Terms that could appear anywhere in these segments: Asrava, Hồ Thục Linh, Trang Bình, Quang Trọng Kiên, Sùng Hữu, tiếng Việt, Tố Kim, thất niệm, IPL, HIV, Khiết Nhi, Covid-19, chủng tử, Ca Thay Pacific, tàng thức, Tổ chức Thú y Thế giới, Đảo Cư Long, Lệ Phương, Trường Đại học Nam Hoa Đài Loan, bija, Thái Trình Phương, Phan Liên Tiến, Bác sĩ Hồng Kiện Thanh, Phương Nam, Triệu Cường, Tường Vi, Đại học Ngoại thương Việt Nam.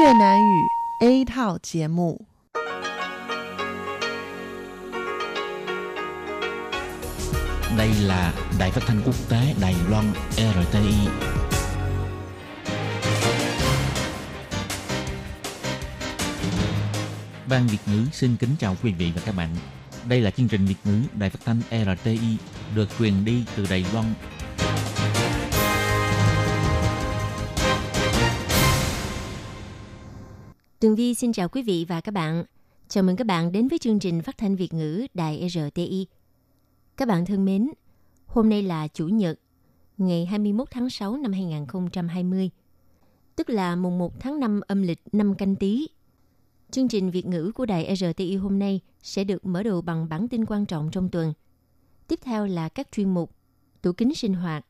Việt Nam ngữ A thảo节目. Đây là Đài Phát thanh Quốc tế Đài Loan RTI. Ban Việt ngữ xin kính chào quý vị và các bạn. Đây là chương trình Việt ngữ Đài Phát thanh RTI được truyền đi từ Đài Loan. Tường Vi xin chào quý vị và các bạn. Chào mừng các bạn đến với chương trình phát thanh Việt ngữ Đài RTI. Các bạn thân mến, hôm nay là Chủ nhật, ngày 21 tháng 6 năm 2020, tức là mùng 1 tháng 5 âm lịch năm Canh Tý. Chương trình Việt ngữ của Đài RTI hôm nay sẽ được mở đầu bằng bản tin quan trọng trong tuần. Tiếp theo là các chuyên mục, tủ kính sinh hoạt,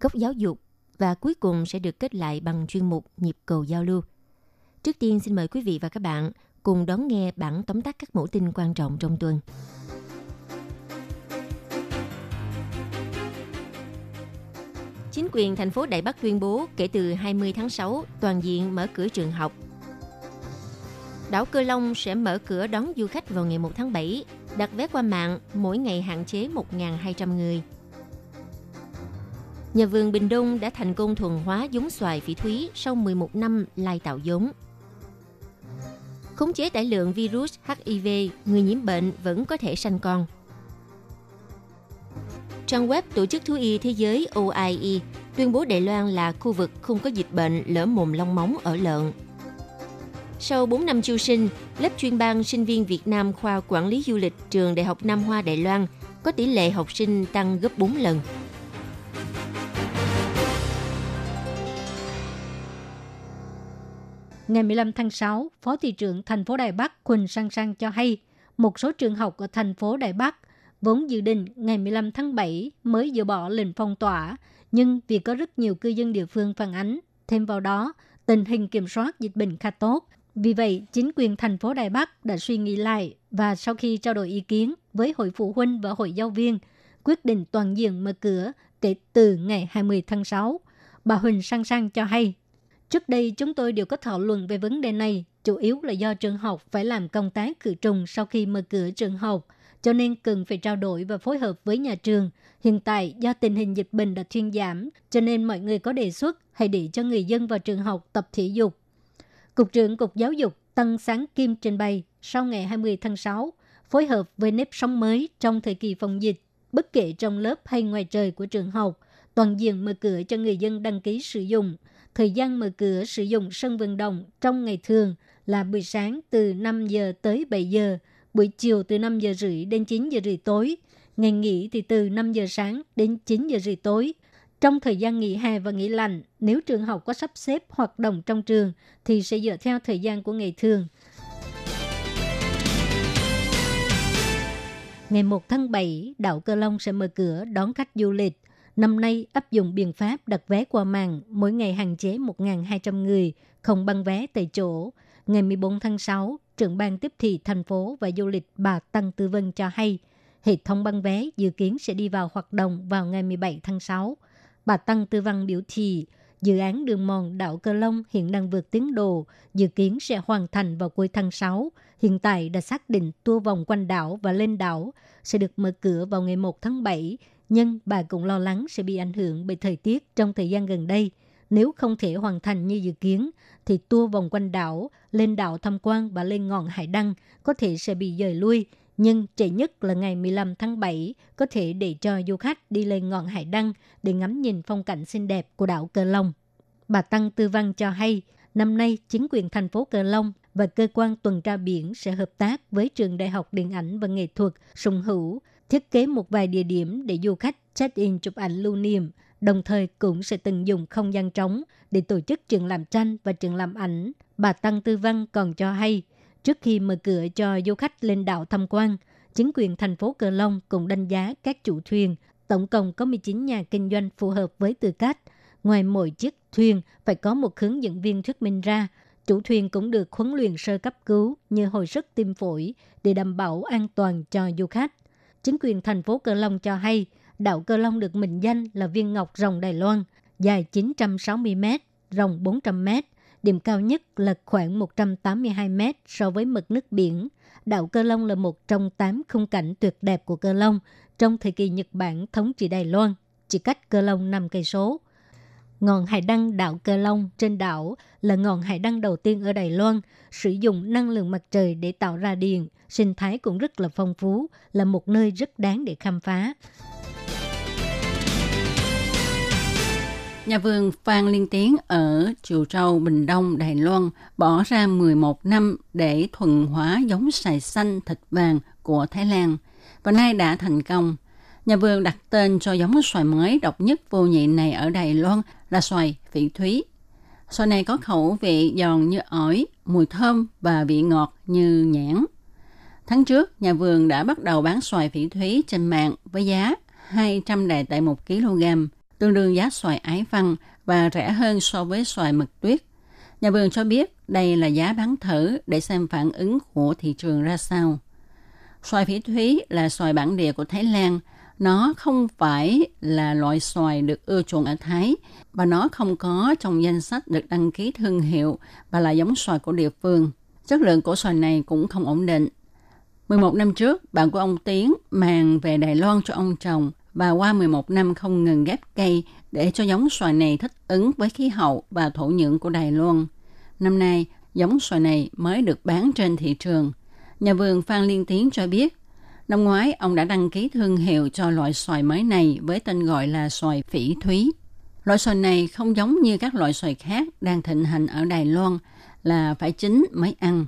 góc giáo dục và cuối cùng sẽ được kết lại bằng chuyên mục nhịp cầu giao lưu. Trước tiên xin mời quý vị và các bạn cùng đón nghe bản tóm tắt các mẫu tin quan trọng trong tuần. Chính quyền thành phố Đài Bắc tuyên bố kể từ 20 tháng 6 toàn diện mở cửa trường học. Đảo Cư Long sẽ mở cửa đón du khách vào ngày 1 tháng 7, đặt vé qua mạng, mỗi ngày hạn chế 1.200 người. Nhà vườn Bình Đông đã thành công thuần hóa giống xoài phỉ thúy sau 11 năm lai tạo giống. Khống chế tải lượng virus HIV, người nhiễm bệnh vẫn có thể sanh con. Trang web Tổ chức Thú y Thế giới OIE tuyên bố Đài Loan là khu vực không có dịch bệnh lở mồm long móng ở lợn. Sau 4 năm chiêu sinh, lớp chuyên ban sinh viên Việt Nam khoa Quản lý Du lịch Trường Đại học Nam Hoa Đài Loan có tỷ lệ học sinh tăng gấp 4 lần. Ngày 15 tháng 6, Phó thị trưởng thành phố Đài Bắc Huỳnh Sang Sang cho hay, một số trường học ở thành phố Đài Bắc vốn dự định ngày 15 tháng 7 mới dỡ bỏ lệnh phong tỏa, nhưng vì có rất nhiều cư dân địa phương phản ánh, thêm vào đó, tình hình kiểm soát dịch bệnh khá tốt. Vì vậy, chính quyền thành phố Đài Bắc đã suy nghĩ lại và sau khi trao đổi ý kiến với hội phụ huynh và hội giáo viên, quyết định toàn diện mở cửa kể từ ngày 20 tháng 6. Bà Huỳnh Sang Sang cho hay, trước đây chúng tôi đều có thảo luận về vấn đề này, chủ yếu là do trường học phải làm công tác khử trùng sau khi mở cửa trường học, cho nên cần phải trao đổi và phối hợp với nhà trường. Hiện tại, do tình hình dịch bệnh đã thuyên giảm, cho nên mọi người có đề xuất hãy để cho người dân vào trường học tập thể dục. Cục trưởng Cục Giáo dục Tăng Sáng Kim trình bày, sau ngày 20 tháng 6, phối hợp với nếp sống mới trong thời kỳ phòng dịch, bất kể trong lớp hay ngoài trời của trường học, toàn diện mở cửa cho người dân đăng ký sử dụng. Thời gian mở cửa sử dụng sân vận động trong ngày thường là buổi sáng từ 5 giờ tới 7 giờ, buổi chiều từ 5 giờ rưỡi đến 9 giờ rưỡi tối, ngày nghỉ thì từ 5 giờ sáng đến 9 giờ rưỡi tối. Trong thời gian nghỉ hè và nghỉ lạnh, nếu trường học có sắp xếp hoạt động trong trường thì sẽ dựa theo thời gian của ngày thường. Ngày 1 tháng 7, đảo Cư Long sẽ mở cửa đón khách du lịch. Năm nay áp dụng biện pháp đặt vé qua mạng, mỗi ngày hạn chế 1.200 người, không băng vé tại chỗ. Ngày 14 tháng 6, trưởng ban tiếp thị thành phố và du lịch bà Tăng Tư Vân cho hay, hệ thống băng vé dự kiến sẽ đi vào hoạt động vào ngày 17 tháng 6. Bà Tăng Tư Vân biểu thị, dự án đường mòn đảo Cư Long hiện đang vượt tiến độ, dự kiến sẽ hoàn thành vào cuối tháng 6. Hiện tại đã xác định tour vòng quanh đảo và lên đảo sẽ được mở cửa vào ngày 1 tháng 7, nhưng bà cũng lo lắng sẽ bị ảnh hưởng bởi thời tiết trong thời gian gần đây. Nếu không thể hoàn thành như dự kiến, thì tour vòng quanh đảo, lên đảo tham quan và lên ngọn hải đăng có thể sẽ bị dời lui. Nhưng trễ nhất là ngày 15 tháng 7 có thể để cho du khách đi lên ngọn hải đăng để ngắm nhìn phong cảnh xinh đẹp của đảo Cư Long. Bà Tăng Tư Văn cho hay, năm nay chính quyền thành phố Cư Long và cơ quan tuần tra biển sẽ hợp tác với Trường Đại học Điện ảnh và Nghệ thuật Sùng Hữu thiết kế một vài địa điểm để du khách check-in chụp ảnh lưu niệm, đồng thời cũng sẽ tận dụng không gian trống để tổ chức triển lãm tranh và triển lãm ảnh. Bà Tăng Tư Văn còn cho hay, trước khi mở cửa cho du khách lên đảo tham quan, chính quyền thành phố Cư Long cũng đánh giá các chủ thuyền, tổng cộng có 19 nhà kinh doanh phù hợp với tư cách. Ngoài mỗi chiếc thuyền phải có một hướng dẫn viên thuyết minh ra, chủ thuyền cũng được huấn luyện sơ cấp cứu như hồi sức tim phổi để đảm bảo an toàn cho du khách. Chính quyền thành phố Cư Long cho hay, đảo Cư Long được mệnh danh là viên ngọc rồng Đài Loan, dài 960 m, rộng 400 m, điểm cao nhất là khoảng 182 mét so với mực nước biển. Đảo Cư Long là một trong 8 khung cảnh tuyệt đẹp của Cư Long trong thời kỳ Nhật Bản thống trị Đài Loan, chỉ cách Cư Long 5 cây số. Ngọn hải đăng đảo Cư Long trên đảo là ngọn hải đăng đầu tiên ở Đài Loan, sử dụng năng lượng mặt trời để tạo ra điện, sinh thái cũng rất là phong phú, là một nơi rất đáng để khám phá. Nhà vườn Phan Liên Tiến ở Triệu Châu, Bình Đông, Đài Loan bỏ ra 11 năm để thuần hóa giống sài xanh thịt vàng của Thái Lan và nay đã thành công. Nhà vườn đặt tên cho giống xoài mới độc nhất vô nhị này ở Đài Loan là xoài phỉ thúy. Xoài này có khẩu vị giòn như ổi, mùi thơm và vị ngọt như nhãn. Tháng trước, nhà vườn đã bắt đầu bán xoài phỉ thúy trên mạng với giá 200 đài tệ 1 kg, tương đương giá xoài Ái Văn và rẻ hơn so với xoài mực tuyết. Nhà vườn cho biết đây là giá bán thử để xem phản ứng của thị trường ra sao. Xoài phỉ thúy là xoài bản địa của Thái Lan. Nó không phải là loại xoài được ưa chuộng ở Thái và nó không có trong danh sách được đăng ký thương hiệu và là giống xoài của địa phương. Chất lượng của xoài này cũng không ổn định. 11 năm trước, bạn của ông Tiến mang về Đài Loan cho ông trồng và qua 11 năm không ngừng ghép cây để cho giống xoài này thích ứng với khí hậu và thổ nhưỡng của Đài Loan. Năm nay, giống xoài này mới được bán trên thị trường. Nhà vườn Phan Liên Tiến cho biết, năm ngoái, ông đã đăng ký thương hiệu cho loại xoài mới này với tên gọi là xoài phỉ thúy. Loại xoài này không giống như các loại xoài khác đang thịnh hành ở Đài Loan là phải chín mới ăn,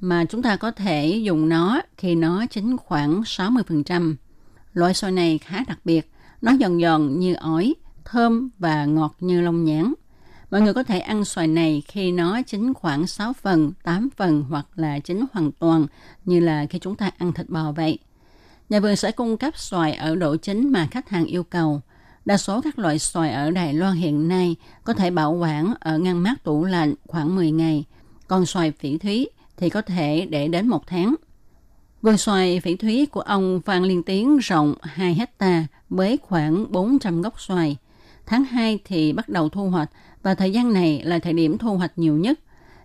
mà chúng ta có thể dùng nó khi nó chín khoảng 60%. Loại xoài này khá đặc biệt, nó giòn giòn như ổi, thơm và ngọt như lông nhãn. Mọi người có thể ăn xoài này khi nó chín khoảng 6 phần, 8 phần hoặc là chín hoàn toàn như là khi chúng ta ăn thịt bò vậy. Nhà vườn sẽ cung cấp xoài ở độ chín mà khách hàng yêu cầu. Đa số các loại xoài ở Đài Loan hiện nay có thể bảo quản ở ngăn mát tủ lạnh khoảng 10 ngày, còn xoài phỉ thúy thì có thể để đến 1 tháng. Vườn xoài phỉ thúy của ông Phan Liên Tiến rộng 2 hectare với khoảng 400 gốc xoài. Tháng 2 thì bắt đầu thu hoạch và thời gian này là thời điểm thu hoạch nhiều nhất.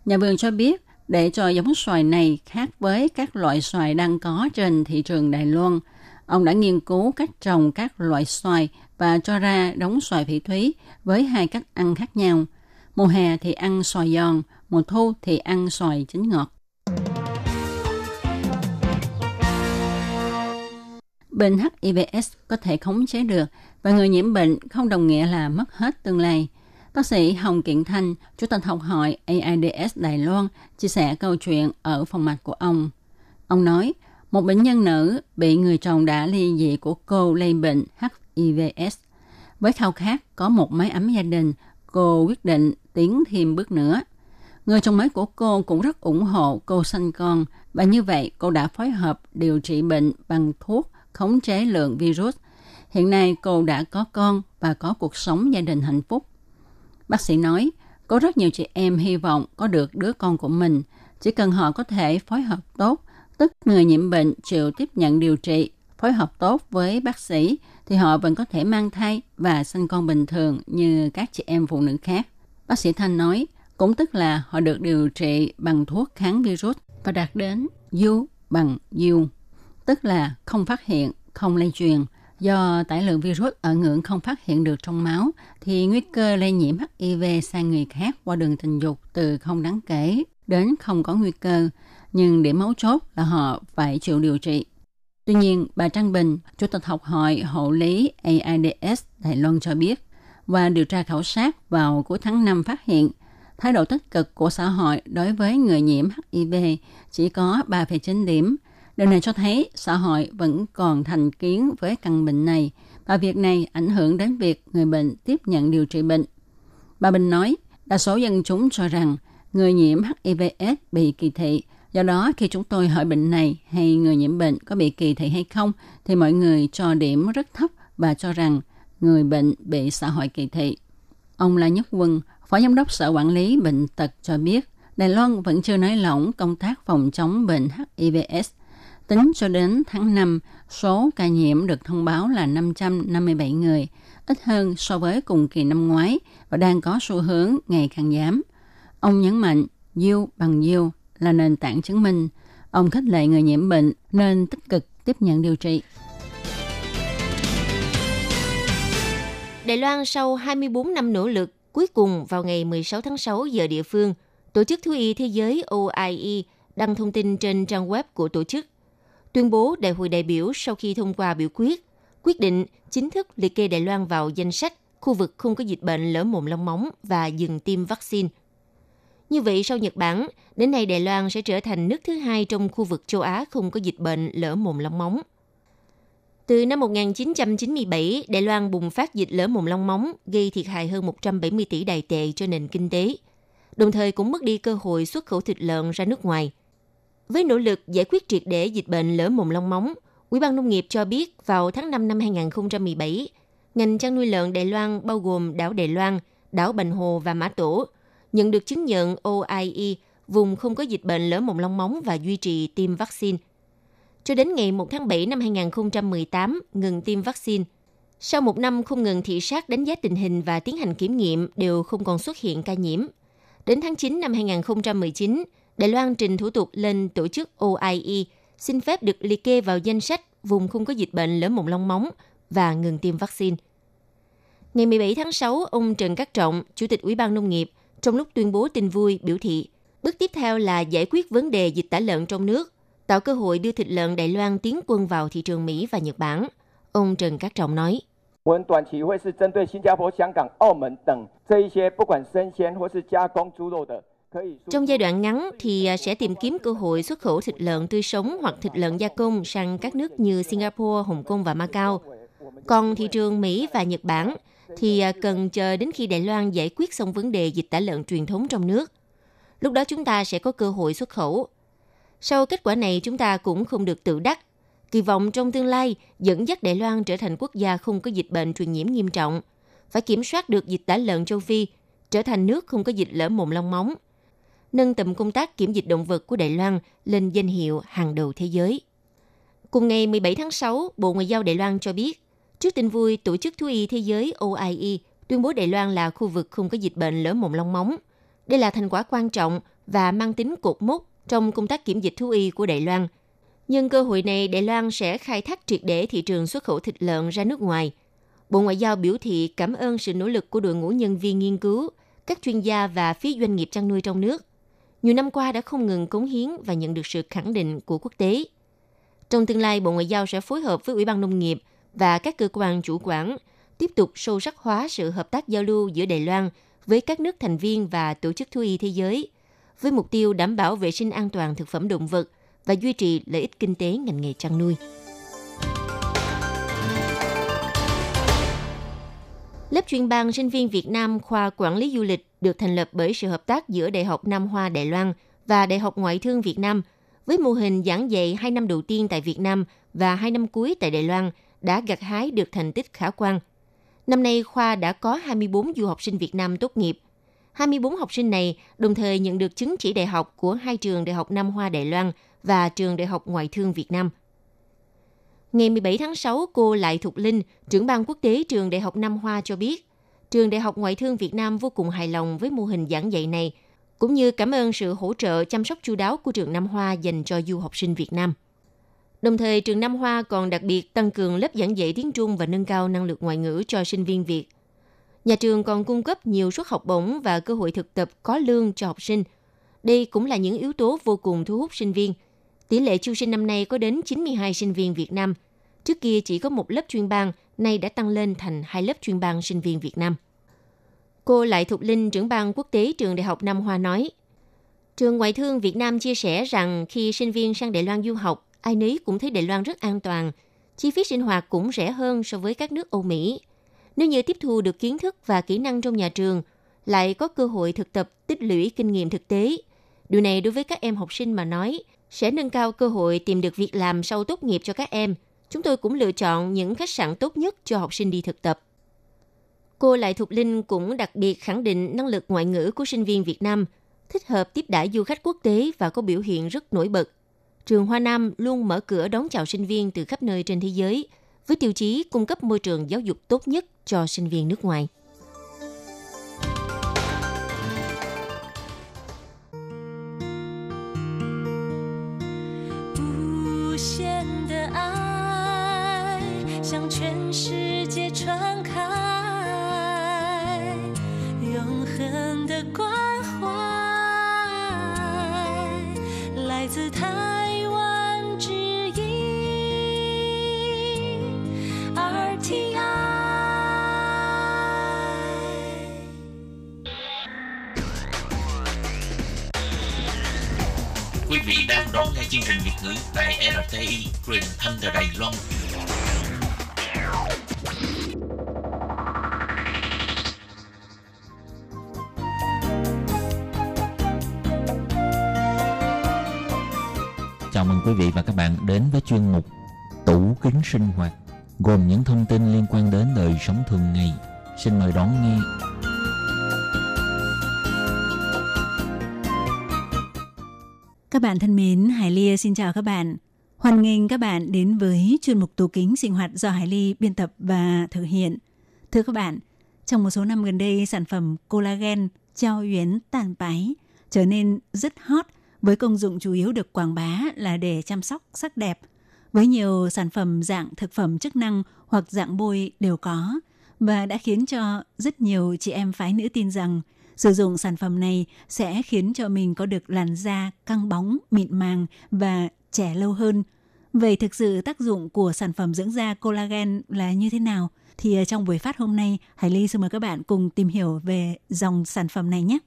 Nhà vườn cho biết, để cho giống xoài này khác với các loại xoài đang có trên thị trường Đài Loan, ông đã nghiên cứu cách trồng các loại xoài và cho ra đống xoài phỉ thúy với 2 cách ăn khác nhau. Mùa hè thì ăn xoài giòn, mùa thu thì ăn xoài chín ngọt. Bệnh HIVS có thể khống chế được và người nhiễm bệnh không đồng nghĩa là mất hết tương lai. Bác sĩ Hồng Kiện Thanh, Chủ tịch Học hội AIDS Đài Loan, chia sẻ câu chuyện ở phòng mạch của ông. Ông nói, một bệnh nhân nữ bị người chồng đã ly dị của cô lây bệnh HIVS. Với khao khát có một mái ấm gia đình, cô quyết định tiến thêm bước nữa. Người chồng mới của cô cũng rất ủng hộ cô sanh con, và như vậy cô đã phối hợp điều trị bệnh bằng thuốc khống chế lượng virus. Hiện nay cô đã có con và có cuộc sống gia đình hạnh phúc. Bác sĩ nói, có rất nhiều chị em hy vọng có được đứa con của mình. Chỉ cần họ có thể phối hợp tốt, tức người nhiễm bệnh chịu tiếp nhận điều trị, phối hợp tốt với bác sĩ, thì họ vẫn có thể mang thai và sinh con bình thường như các chị em phụ nữ khác. Bác sĩ Thanh nói, cũng tức là họ được điều trị bằng thuốc kháng virus và đạt đến U bằng U, tức là không phát hiện, không lây truyền. Do tải lượng virus ở ngưỡng không phát hiện được trong máu, thì nguy cơ lây nhiễm HIV sang người khác qua đường tình dục từ không đáng kể đến không có nguy cơ, nhưng điểm mấu chốt là họ phải chịu điều trị. Tuy nhiên, bà Trang Bình, Chủ tịch Học hội Hộ lý AIDS Đài Loan cho biết, qua điều tra khảo sát vào cuối tháng 5 phát hiện, thái độ tích cực của xã hội đối với người nhiễm HIV chỉ có 3,9 điểm. Điều này cho thấy xã hội vẫn còn thành kiến với căn bệnh này và việc này ảnh hưởng đến việc người bệnh tiếp nhận điều trị bệnh. Bà Bình nói, đa số dân chúng cho rằng người nhiễm HIV/AIDS bị kỳ thị. Do đó, khi chúng tôi hỏi bệnh này hay người nhiễm bệnh có bị kỳ thị hay không, thì mọi người cho điểm rất thấp và cho rằng người bệnh bị xã hội kỳ thị. Ông La Nhất Quân, Phó Giám đốc Sở Quản lý Bệnh tật cho biết, Đài Loan vẫn chưa nới lỏng công tác phòng chống bệnh HIV/AIDS. Tính cho đến tháng 5, số ca nhiễm được thông báo là 557 người, ít hơn so với cùng kỳ năm ngoái và đang có xu hướng ngày càng giảm. Ông nhấn mạnh yield bằng yield là nền tảng chứng minh. Ông khích lệ người nhiễm bệnh nên tích cực tiếp nhận điều trị. Đài Loan sau 24 năm nỗ lực, cuối cùng vào ngày 16 tháng 6 giờ địa phương, Tổ chức Thú y Thế giới OIE đăng thông tin trên trang web của tổ chức. Tuyên bố đại hội đại biểu sau khi thông qua biểu quyết, quyết định chính thức liệt kê Đài Loan vào danh sách khu vực không có dịch bệnh lở mồm long móng và dừng tiêm vaccine. Như vậy, sau Nhật Bản, đến nay Đài Loan sẽ trở thành nước thứ hai trong khu vực châu Á không có dịch bệnh lở mồm long móng. Từ năm 1997, Đài Loan bùng phát dịch lở mồm long móng, gây thiệt hại hơn 170 tỷ Đài tệ cho nền kinh tế, đồng thời cũng mất đi cơ hội xuất khẩu thịt lợn ra nước ngoài. Với nỗ lực giải quyết triệt để dịch bệnh lở mồm long móng, Ủy ban Nông nghiệp cho biết vào tháng 5 năm 2017, ngành chăn nuôi lợn Đài Loan bao gồm đảo Đài Loan, đảo Bành Hồ và Mã Tổ nhận được chứng nhận OIE, vùng không có dịch bệnh lở mồm long móng và duy trì tiêm vaccine. Cho đến ngày 1 tháng 7 năm 2018, ngừng tiêm vaccine. Sau một năm không ngừng thị sát đánh giá tình hình và tiến hành kiểm nghiệm đều không còn xuất hiện ca nhiễm. Đến tháng 9 năm 2019, Đài Loan trình thủ tục lên tổ chức OIE, xin phép được liệt kê vào danh sách vùng không có dịch bệnh lở mồm long móng và ngừng tiêm vaccine. Ngày 17 tháng 6, ông Trần Cát Trọng, Chủ tịch Ủy ban Nông nghiệp, trong lúc tuyên bố tin vui, biểu thị bước tiếp theo là giải quyết vấn đề dịch tả lợn trong nước, tạo cơ hội đưa thịt lợn Đài Loan tiến quân vào thị trường Mỹ và Nhật Bản. Ông Trần Cát Trọng nói, trong giai đoạn ngắn thì sẽ tìm kiếm cơ hội xuất khẩu thịt lợn tươi sống hoặc thịt lợn gia công sang các nước như Singapore, Hồng Kông và Macau. Còn thị trường Mỹ và Nhật Bản thì cần chờ đến khi Đài Loan giải quyết xong vấn đề dịch tả lợn truyền thống trong nước. Lúc đó chúng ta sẽ có cơ hội xuất khẩu. Sau kết quả này chúng ta cũng không được tự đắc. Kỳ vọng trong tương lai dẫn dắt Đài Loan trở thành quốc gia không có dịch bệnh truyền nhiễm nghiêm trọng, phải kiểm soát được dịch tả lợn châu Phi, trở thành nước không có dịch lở mồm long móng, nâng tầm công tác kiểm dịch động vật của Đài Loan lên danh hiệu hàng đầu thế giới. Cùng ngày 17 tháng 6, Bộ Ngoại giao Đài Loan cho biết, trước tin vui, Tổ chức Thú y Thế giới OIE tuyên bố Đài Loan là khu vực không có dịch bệnh lở mồm long móng. Đây là thành quả quan trọng và mang tính cột mốc trong công tác kiểm dịch thú y của Đài Loan. Nhân cơ hội này, Đài Loan sẽ khai thác triệt để thị trường xuất khẩu thịt lợn ra nước ngoài. Bộ Ngoại giao biểu thị cảm ơn sự nỗ lực của đội ngũ nhân viên nghiên cứu, các chuyên gia và phía doanh nghiệp chăn nuôi trong nước. Nhiều năm qua đã không ngừng cống hiến và nhận được sự khẳng định của quốc tế. Trong tương lai, Bộ Ngoại giao sẽ phối hợp với Ủy ban Nông nghiệp và các cơ quan chủ quản tiếp tục sâu sắc hóa sự hợp tác giao lưu giữa Đài Loan với các nước thành viên và Tổ chức Thú y Thế giới, với mục tiêu đảm bảo vệ sinh an toàn thực phẩm động vật và duy trì lợi ích kinh tế ngành nghề chăn nuôi. Lớp chuyên ban sinh viên Việt Nam khoa Quản lý Du lịch được thành lập bởi sự hợp tác giữa Đại học Nam Hoa Đài Loan và Đại học Ngoại thương Việt Nam, với mô hình giảng dạy 2 năm đầu tiên tại Việt Nam và 2 năm cuối tại Đài Loan, đã gặt hái được thành tích khả quan. Năm nay, khoa đã có 24 du học sinh Việt Nam tốt nghiệp. 24 học sinh này đồng thời nhận được chứng chỉ đại học của 2 trường Đại học Nam Hoa Đài Loan và Trường Đại học Ngoại thương Việt Nam. Ngày 17 tháng 6, cô Lại Thục Linh, trưởng ban quốc tế Trường Đại học Nam Hoa cho biết, Trường Đại học Ngoại thương Việt Nam vô cùng hài lòng với mô hình giảng dạy này, cũng như cảm ơn sự hỗ trợ chăm sóc chu đáo của trường Nam Hoa dành cho du học sinh Việt Nam. Đồng thời, trường Nam Hoa còn đặc biệt tăng cường lớp giảng dạy tiếng Trung và nâng cao năng lực ngoại ngữ cho sinh viên Việt. Nhà trường còn cung cấp nhiều suất học bổng và cơ hội thực tập có lương cho học sinh. Đây cũng là những yếu tố vô cùng thu hút sinh viên. Tỷ lệ chiêu sinh năm nay có đến 92 sinh viên Việt Nam. Trước kia chỉ có một lớp chuyên ban, nay đã tăng lên thành 2 lớp chuyên ban sinh viên Việt Nam. Cô Lại Thục Linh, trưởng ban quốc tế Trường Đại học Nam Hoa nói, Trường Ngoại thương Việt Nam chia sẻ rằng khi sinh viên sang Đài Loan du học, ai nấy cũng thấy Đài Loan rất an toàn, chi phí sinh hoạt cũng rẻ hơn so với các nước Âu Mỹ. Nếu như tiếp thu được kiến thức và kỹ năng trong nhà trường, lại có cơ hội thực tập tích lũy kinh nghiệm thực tế. Điều này đối với các em học sinh mà nói, sẽ nâng cao cơ hội tìm được việc làm sau tốt nghiệp cho các em. Chúng tôi cũng lựa chọn những khách sạn tốt nhất cho học sinh đi thực tập. Cô Lại Thục Linh cũng đặc biệt khẳng định năng lực ngoại ngữ của sinh viên Việt Nam, thích hợp tiếp đãi du khách quốc tế và có biểu hiện rất nổi bật. Trường Hoa Nam luôn mở cửa đón chào sinh viên từ khắp nơi trên thế giới, với tiêu chí cung cấp môi trường giáo dục tốt nhất cho sinh viên nước ngoài. 全世界传开，永恒的关怀，来自台湾之音 RTI. Quý vị đang đón nghe chương trình Việt ngữ tại RTI truyền thanh Đài Loan. Chào mừng quý vị và các bạn đến với chuyên mục Tủ Kính Sinh Hoạt, gồm những thông tin liên quan đến đời sống thường ngày. Xin mời đón nghe. Các bạn thân mến, Hải Lê xin chào các bạn. Hoan nghênh các bạn đến với chuyên mục Tủ Kính Sinh Hoạt do Hải Lê biên tập và thực hiện. Thưa các bạn, trong một số năm gần đây, sản phẩm collagen Trao Yến Tàn Bái trở nên rất hot, với công dụng chủ yếu được quảng bá là để chăm sóc sắc đẹp. Với nhiều sản phẩm dạng thực phẩm chức năng hoặc dạng bôi đều có, và đã khiến cho rất nhiều chị em phái nữ tin rằng sử dụng sản phẩm này sẽ khiến cho mình có được làn da căng bóng, mịn màng và trẻ lâu hơn. Vậy thực sự tác dụng của sản phẩm dưỡng da collagen là như thế nào? Thì trong buổi phát hôm nay, Hải Ly xin mời các bạn cùng tìm hiểu về dòng sản phẩm này nhé.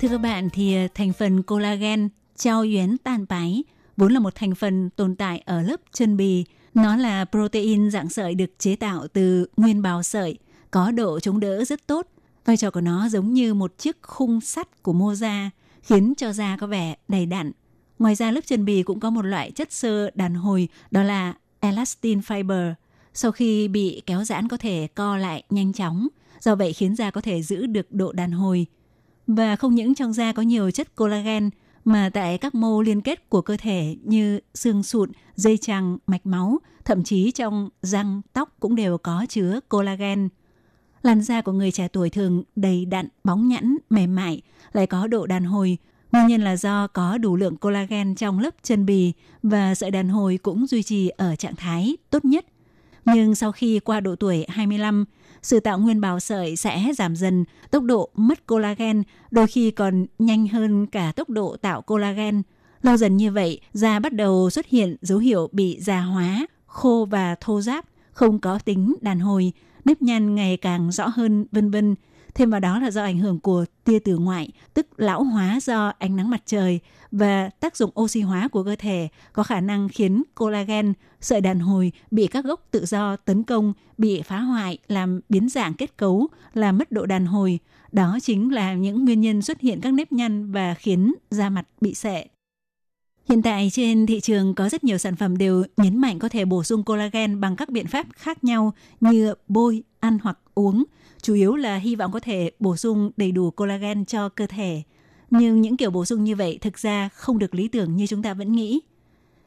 Thưa các bạn, thì thành phần collagen Trao Yến Tan Bái vốn là một thành phần tồn tại ở lớp chân bì. Nó là protein dạng sợi được chế tạo từ nguyên bào sợi, có độ chống đỡ rất tốt. Vai trò của nó giống như một chiếc khung sắt của mô da, khiến cho da có vẻ đầy đặn. Ngoài ra, lớp chân bì cũng có một loại chất xơ đàn hồi, đó là elastin fiber. Sau khi bị kéo giãn có thể co lại nhanh chóng, do vậy khiến da có thể giữ được độ đàn hồi. Và không những trong da có nhiều chất collagen, mà tại các mô liên kết của cơ thể như xương sụn, dây chằng, mạch máu, thậm chí trong răng, tóc cũng đều có chứa collagen. Làn da của người trẻ tuổi thường đầy đặn, bóng nhẵn, mềm mại, lại có độ đàn hồi. Nguyên nhân là do có đủ lượng collagen trong lớp chân bì và sợi đàn hồi cũng duy trì ở trạng thái tốt nhất. Nhưng sau khi qua độ tuổi 25, sự tạo nguyên bào sợi sẽ giảm dần, tốc độ mất collagen đôi khi còn nhanh hơn cả tốc độ tạo collagen. Lâu dần như vậy, da bắt đầu xuất hiện dấu hiệu bị già hóa, khô và thô ráp, không có tính đàn hồi, nếp nhăn ngày càng rõ hơn, vân vân. Thêm vào đó là do ảnh hưởng của tia tử ngoại, tức lão hóa do ánh nắng mặt trời, và tác dụng oxy hóa của cơ thể có khả năng khiến collagen, sợi đàn hồi bị các gốc tự do tấn công, bị phá hoại, làm biến dạng kết cấu, làm mất độ đàn hồi. Đó chính là những nguyên nhân xuất hiện các nếp nhăn và khiến da mặt bị sệ. Hiện tại trên thị trường có rất nhiều sản phẩm đều nhấn mạnh có thể bổ sung collagen bằng các biện pháp khác nhau như bôi, ăn hoặc uống, chủ yếu là hy vọng có thể bổ sung đầy đủ collagen cho cơ thể. Nhưng những kiểu bổ sung như vậy thực ra không được lý tưởng như chúng ta vẫn nghĩ.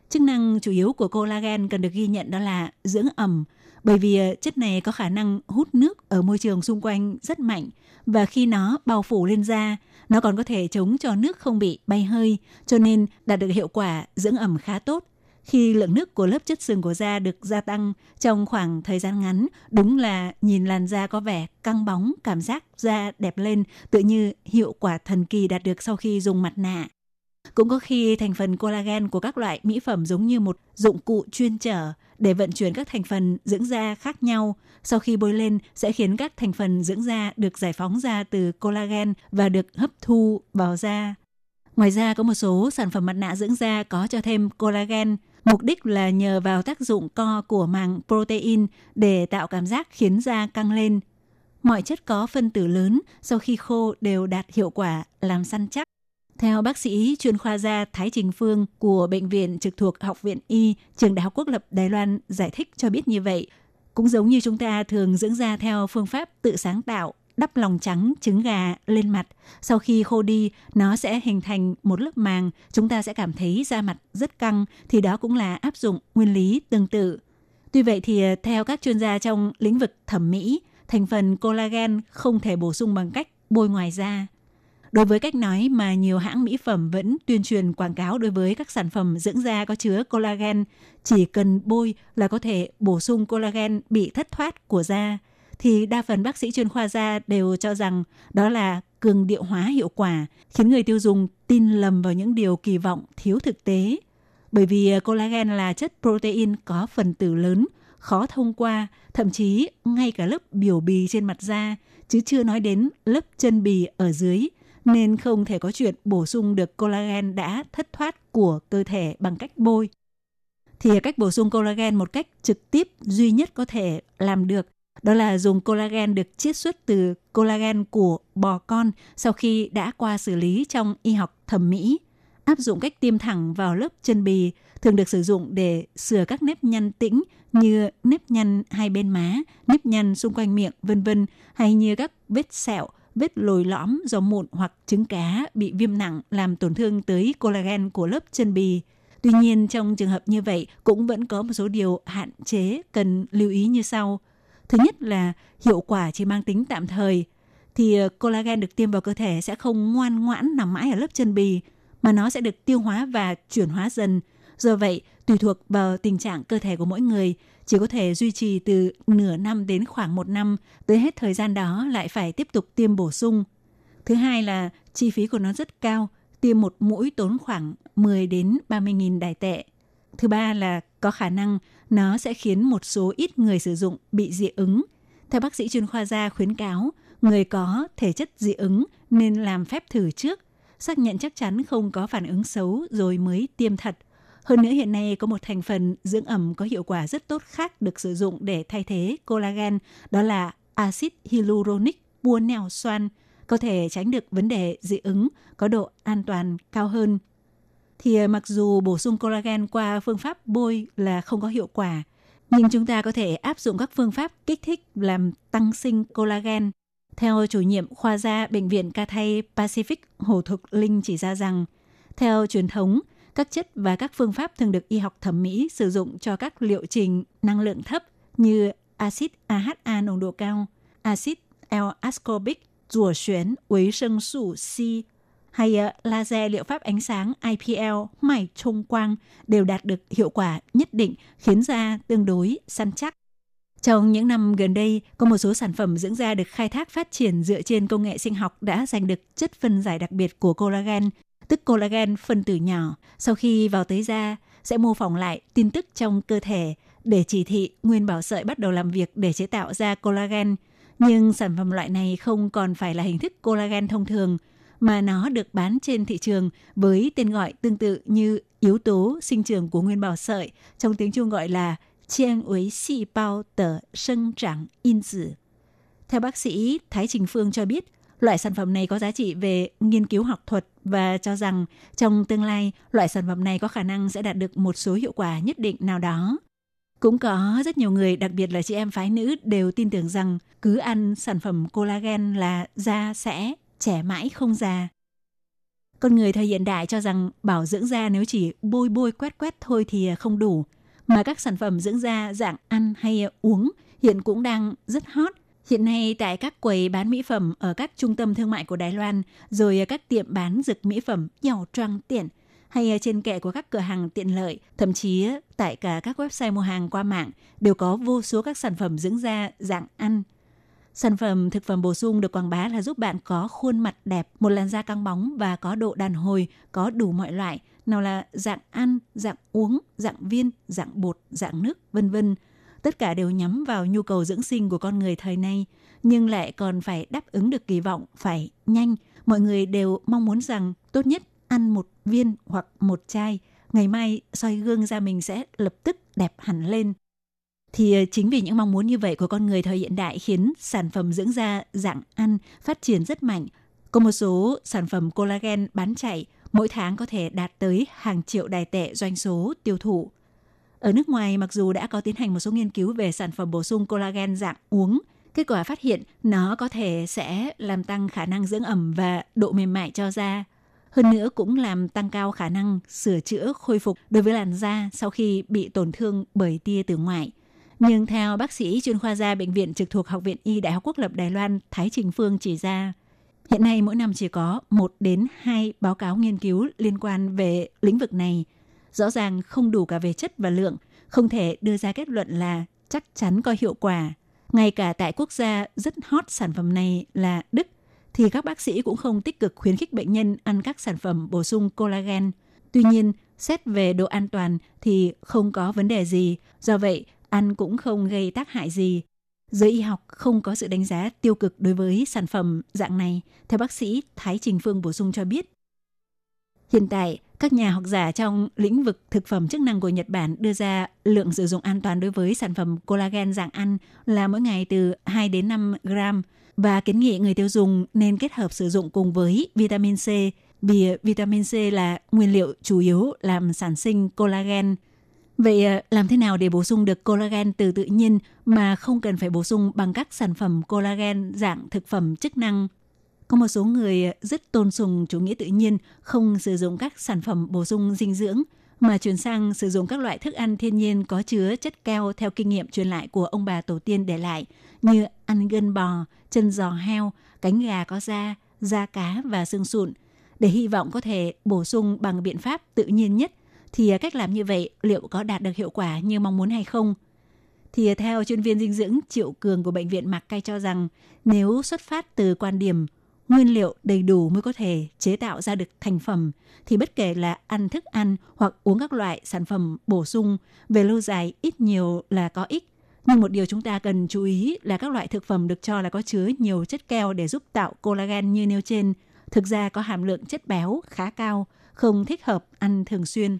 Chức năng chủ yếu của collagen cần được ghi nhận đó là dưỡng ẩm, bởi vì chất này có khả năng hút nước ở môi trường xung quanh rất mạnh, và khi nó bao phủ lên da, nó còn có thể chống cho nước không bị bay hơi, cho nên đạt được hiệu quả dưỡng ẩm khá tốt. Khi lượng nước của lớp chất sừng của da được gia tăng trong khoảng thời gian ngắn, đúng là nhìn làn da có vẻ căng bóng, cảm giác da đẹp lên, tự như hiệu quả thần kỳ đạt được sau khi dùng mặt nạ. Cũng có khi thành phần collagen của các loại mỹ phẩm giống như một dụng cụ chuyên chở để vận chuyển các thành phần dưỡng da khác nhau. Sau khi bôi lên sẽ khiến các thành phần dưỡng da được giải phóng ra từ collagen và được hấp thu vào da. Ngoài ra, có một số sản phẩm mặt nạ dưỡng da có cho thêm collagen, mục đích là nhờ vào tác dụng co của màng protein để tạo cảm giác khiến da căng lên. Mọi chất có phân tử lớn sau khi khô đều đạt hiệu quả làm săn chắc. Theo bác sĩ chuyên khoa da Thái Trình Phương của Bệnh viện trực thuộc Học viện Y, Trường Đại học Quốc lập Đài Loan giải thích cho biết như vậy. Cũng giống như chúng ta thường dưỡng da theo phương pháp tự sáng tạo, đắp lòng trắng trứng gà lên mặt. Sau khi khô đi, nó sẽ hình thành một lớp màng, chúng ta sẽ cảm thấy da mặt rất căng, thì đó cũng là áp dụng nguyên lý tương tự. Tuy vậy thì theo các chuyên gia trong lĩnh vực thẩm mỹ, thành phần collagen không thể bổ sung bằng cách bôi ngoài da. Đối với cách nói mà nhiều hãng mỹ phẩm vẫn tuyên truyền quảng cáo đối với các sản phẩm dưỡng da có chứa collagen, chỉ cần bôi là có thể bổ sung collagen bị thất thoát của da, thì đa phần bác sĩ chuyên khoa da đều cho rằng đó là cường điệu hóa hiệu quả, khiến người tiêu dùng tin lầm vào những điều kỳ vọng thiếu thực tế. Bởi vì collagen là chất protein có phần tử lớn, khó thông qua, thậm chí ngay cả lớp biểu bì trên mặt da, chứ chưa nói đến lớp chân bì ở dưới, nên không thể có chuyện bổ sung được collagen đã thất thoát của cơ thể bằng cách bôi. Thì cách bổ sung collagen một cách trực tiếp duy nhất có thể làm được, đó là dùng collagen được chiết xuất từ collagen của bò con sau khi đã qua xử lý trong y học thẩm mỹ. Áp dụng cách tiêm thẳng vào lớp chân bì, thường được sử dụng để sửa các nếp nhăn tĩnh như nếp nhăn hai bên má, nếp nhăn xung quanh miệng, v.v. hay như các vết sẹo, vết lồi lõm do mụn hoặc trứng cá bị viêm nặng làm tổn thương tới collagen của lớp chân bì. Tuy nhiên, trong trường hợp như vậy cũng vẫn có một số điều hạn chế cần lưu ý như sau. Thứ nhất là hiệu quả chỉ mang tính tạm thời, thì collagen được tiêm vào cơ thể sẽ không ngoan ngoãn nằm mãi ở lớp chân bì, mà nó sẽ được tiêu hóa và chuyển hóa dần. Do vậy, tùy thuộc vào tình trạng cơ thể của mỗi người, chỉ có thể duy trì từ nửa năm đến khoảng 1 năm, tới hết thời gian đó lại phải tiếp tục tiêm bổ sung. Thứ hai là chi phí của nó rất cao, tiêm một mũi tốn khoảng 10 đến 30.000 đài tệ. Thứ ba là có khả năng nó sẽ khiến một số ít người sử dụng bị dị ứng. Theo bác sĩ chuyên khoa da khuyến cáo, người có thể chất dị ứng nên làm phép thử trước, xác nhận chắc chắn không có phản ứng xấu rồi mới tiêm thật. Hơn nữa, hiện nay có một thành phần dưỡng ẩm có hiệu quả rất tốt khác được sử dụng để thay thế collagen, đó là axit hyaluronic bua neo xoan, có thể tránh được vấn đề dị ứng, có độ an toàn cao hơn. Thì mặc dù bổ sung collagen qua phương pháp bôi là không có hiệu quả, nhưng chúng ta có thể áp dụng các phương pháp kích thích làm tăng sinh collagen. Theo chủ nhiệm khoa da Bệnh viện Ca Thay Pacific Hồ Thục Linh chỉ ra rằng, theo truyền thống, các chất và các phương pháp thường được y học thẩm mỹ sử dụng cho các liệu trình năng lượng thấp như axit AHA nồng độ cao, axit L-ascorbic, rủa xuyến, uế sân sủ C, hay laser liệu pháp ánh sáng IPL, mải trung quang đều đạt được hiệu quả nhất định, khiến da tương đối săn chắc. Trong những năm gần đây, có một số sản phẩm dưỡng da được khai thác phát triển dựa trên công nghệ sinh học đã giành được chất phân giải đặc biệt của collagen, tức collagen phân tử nhỏ. Sau khi vào tới da, sẽ mô phỏng lại tin tức trong cơ thể để chỉ thị nguyên bảo sợi bắt đầu làm việc để chế tạo ra collagen. Nhưng sản phẩm loại này không còn phải là hình thức collagen thông thường, mà nó được bán trên thị trường với tên gọi tương tự như yếu tố sinh trưởng của nguyên bào sợi, trong tiếng Trung gọi là chiên uế xì bao tờ sinh trưởng in tử. Theo bác sĩ Thái Trình Phương cho biết, loại sản phẩm này có giá trị về nghiên cứu học thuật và cho rằng trong tương lai, loại sản phẩm này có khả năng sẽ đạt được một số hiệu quả nhất định nào đó. Cũng có rất nhiều người, đặc biệt là chị em phái nữ, đều tin tưởng rằng cứ ăn sản phẩm collagen là da sẽ trẻ mãi không già. Con người thời hiện đại cho rằng bảo dưỡng da nếu chỉ bôi quét thôi thì không đủ, mà các sản phẩm dưỡng da dạng ăn hay uống hiện cũng đang rất hot. Hiện nay tại các quầy bán mỹ phẩm ở các trung tâm thương mại của Đài Loan, rồi các tiệm bán dược mỹ phẩm giàu trang tiện, hay trên kệ của các cửa hàng tiện lợi, thậm chí tại cả các website mua hàng qua mạng đều có vô số các sản phẩm dưỡng da dạng ăn. Sản phẩm thực phẩm bổ sung được quảng bá là giúp bạn có khuôn mặt đẹp, một làn da căng bóng và có độ đàn hồi, có đủ mọi loại, nào là dạng ăn, dạng uống, dạng viên, dạng bột, dạng nước, v.v. Tất cả đều nhắm vào nhu cầu dưỡng sinh của con người thời nay, nhưng lại còn phải đáp ứng được kỳ vọng phải nhanh. Mọi người đều mong muốn rằng tốt nhất ăn 1 viên hoặc 1 chai, ngày mai soi gương da mình sẽ lập tức đẹp hẳn lên. Thì chính vì những mong muốn như vậy của con người thời hiện đại khiến sản phẩm dưỡng da dạng ăn phát triển rất mạnh. Có một số sản phẩm collagen bán chạy, mỗi tháng có thể đạt tới hàng triệu đài tệ doanh số tiêu thụ. Ở nước ngoài, mặc dù đã có tiến hành một số nghiên cứu về sản phẩm bổ sung collagen dạng uống, kết quả phát hiện nó có thể sẽ làm tăng khả năng dưỡng ẩm và độ mềm mại cho da. Hơn nữa cũng làm tăng cao khả năng sửa chữa khôi phục đối với làn da sau khi bị tổn thương bởi tia từ ngoại. Nhưng theo bác sĩ chuyên khoa da Bệnh viện trực thuộc Học viện Y Đại học Quốc lập Đài Loan Thái Trình Phương chỉ ra, Hiện nay mỗi năm chỉ có 1 đến 2 báo cáo nghiên cứu liên quan về lĩnh vực này. Rõ ràng không đủ cả về chất và lượng, không thể đưa ra kết luận là chắc chắn có hiệu quả. Ngay cả tại quốc gia rất hot sản phẩm này là Đức, thì các bác sĩ cũng không tích cực khuyến khích bệnh nhân ăn các sản phẩm bổ sung collagen. Tuy nhiên, xét về độ an toàn thì không có vấn đề gì, do vậy ăn cũng không gây tác hại gì. Giới y học không có sự đánh giá tiêu cực đối với sản phẩm dạng này, theo bác sĩ Thái Trình Phương bổ sung cho biết. Hiện tại, các nhà học giả trong lĩnh vực thực phẩm chức năng của Nhật Bản đưa ra lượng sử dụng an toàn đối với sản phẩm collagen dạng ăn là mỗi ngày từ 2 đến 5 gram và kiến nghị người tiêu dùng nên kết hợp sử dụng cùng với vitamin C vì vitamin C là nguyên liệu chủ yếu làm sản sinh collagen. Vậy làm thế nào để bổ sung được collagen từ tự nhiên mà không cần phải bổ sung bằng các sản phẩm collagen dạng thực phẩm chức năng? Có một số người rất tôn sùng chủ nghĩa tự nhiên, không sử dụng các sản phẩm bổ sung dinh dưỡng, mà chuyển sang sử dụng các loại thức ăn thiên nhiên có chứa chất keo theo kinh nghiệm truyền lại của ông bà tổ tiên để lại, như ăn gân bò, chân giò heo, cánh gà có da, da cá và xương sụn, để hy vọng có thể bổ sung bằng biện pháp tự nhiên nhất. Thì cách làm như vậy liệu có đạt được hiệu quả như mong muốn hay không? Thì theo chuyên viên dinh dưỡng Triệu Cường của Bệnh viện Mạc Cai cho rằng, nếu xuất phát từ quan điểm nguyên liệu đầy đủ mới có thể chế tạo ra được thành phẩm, thì bất kể là ăn thức ăn hoặc uống các loại sản phẩm bổ sung, về lâu dài ít nhiều là có ích. Nhưng một điều chúng ta cần chú ý là các loại thực phẩm được cho là có chứa nhiều chất keo để giúp tạo collagen như nêu trên, thực ra có hàm lượng chất béo khá cao, không thích hợp ăn thường xuyên.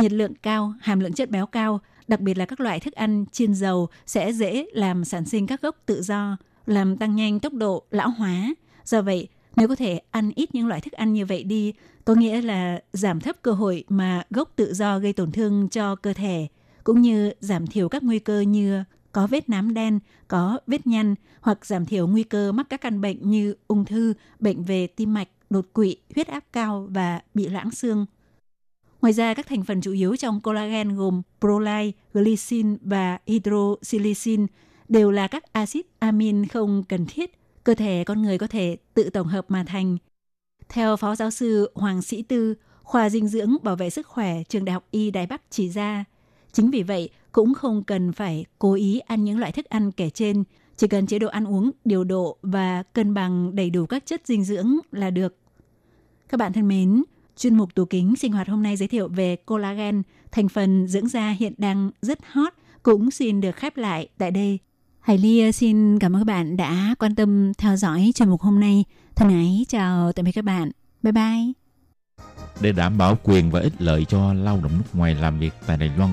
Nhiệt lượng cao, hàm lượng chất béo cao, đặc biệt là các loại thức ăn chiên dầu sẽ dễ làm sản sinh các gốc tự do, làm tăng nhanh tốc độ lão hóa. Do vậy, nếu có thể ăn ít những loại thức ăn như vậy đi, có nghĩa là giảm thấp cơ hội mà gốc tự do gây tổn thương cho cơ thể, cũng như giảm thiểu các nguy cơ như có vết nám đen, có vết nhăn, hoặc giảm thiểu nguy cơ mắc các căn bệnh như ung thư, bệnh về tim mạch, đột quỵ, huyết áp cao và bị loãng xương. Ngoài ra, các thành phần chủ yếu trong collagen gồm proline, glycine và hydroxylicin đều là các axit amin không cần thiết, cơ thể con người có thể tự tổng hợp mà thành. Theo Phó Giáo sư Hoàng Sĩ Tư, Khoa Dinh dưỡng Bảo vệ Sức khỏe Trường Đại học Y Đài Bắc chỉ ra, chính vì vậy cũng không cần phải cố ý ăn những loại thức ăn kể trên, chỉ cần chế độ ăn uống điều độ và cân bằng đầy đủ các chất dinh dưỡng là được. Các bạn thân mến, chuyên mục Tủ Kính Sinh Hoạt hôm nay giới thiệu về collagen, thành phần dưỡng da hiện đang rất hot, cũng xin được khép lại tại đây. Hải Lê xin cảm ơn các bạn đã quan tâm theo dõi chuyên mục hôm nay. Thân ái chào tạm biệt các bạn. Bye bye. Để đảm bảo quyền và ích lợi cho lao động nước ngoài làm việc tại Đài Loan,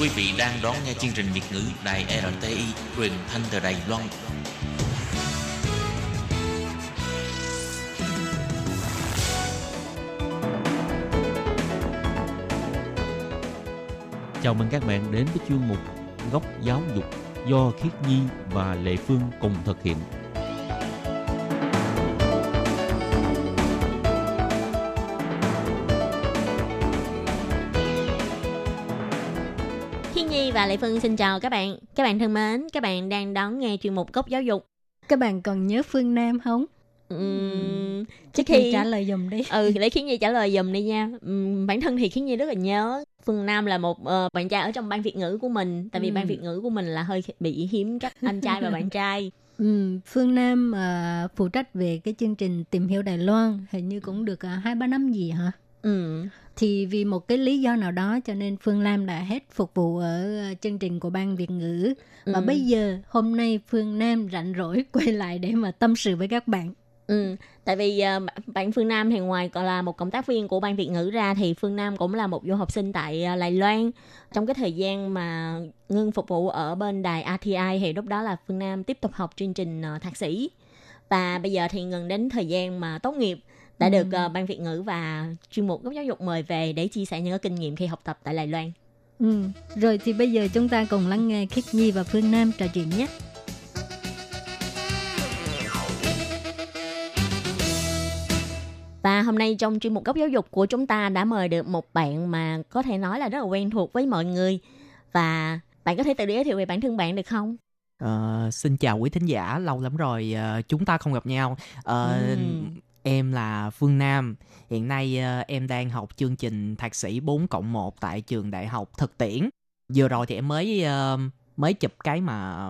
Quý vị đang đón nghe chương trình Việt ngữ Đài RTI, truyền thanh từ Đài Loan. Chào mừng các bạn đến với chuyên mục Góc Giáo dục do Khiết Nhi và Lệ Phương cùng thực hiện. Và Lệ Phương xin chào các bạn. Các bạn thân mến, các bạn đang đón nghe chuyên mục Góc Giáo dục. Các bạn còn nhớ Phương Nam không? Chắc Khiết Nhi trả lời dùm đi. Để Khiết Nhi trả lời dùm đi nha. Bản thân thì Khiết Nhi rất là nhớ Phương Nam là một bạn trai ở trong ban Việt ngữ của mình. Tại vì ban Việt ngữ của mình là hơi bị hiếm các anh trai và bạn trai. Phương Nam phụ trách về cái chương trình Tìm hiểu Đài Loan, hình như cũng được 2-3 năm gì hả? Thì vì một cái lý do nào đó cho nên Phương Nam đã hết phục vụ ở chương trình của ban Việt ngữ. Và bây giờ hôm nay Phương Nam rảnh rỗi quay lại để mà tâm sự với các bạn. Tại vì bạn Phương Nam thì ngoài còn là một cộng tác viên của ban Việt ngữ ra, thì Phương Nam cũng là một du học sinh tại Đài Loan. Trong cái thời gian mà ngưng phục vụ ở bên đài RTI thì lúc đó là Phương Nam tiếp tục học chương trình thạc sĩ. Và bây giờ thì gần đến thời gian mà tốt nghiệp, đã được ban Việt ngữ và chuyên mục Góc Giáo dục mời về để chia sẻ những kinh nghiệm khi học tập tại Đài Loan. Rồi thì bây giờ chúng ta cùng lắng nghe Khiết Nhi và Phương Nam trò chuyện nhé. Và hôm nay trong chuyên mục Góc Giáo dục của chúng ta đã mời được một bạn mà có thể nói là rất là quen thuộc với mọi người. Và bạn có thể tự giới thiệu về bản thân bạn được không? Xin chào quý thính giả, lâu lắm rồi chúng ta không gặp nhau. Em là Phương Nam, hiện nay em đang học chương trình thạc sĩ 4+1 tại trường đại học thực tiễn. Vừa rồi thì em mới chụp cái mà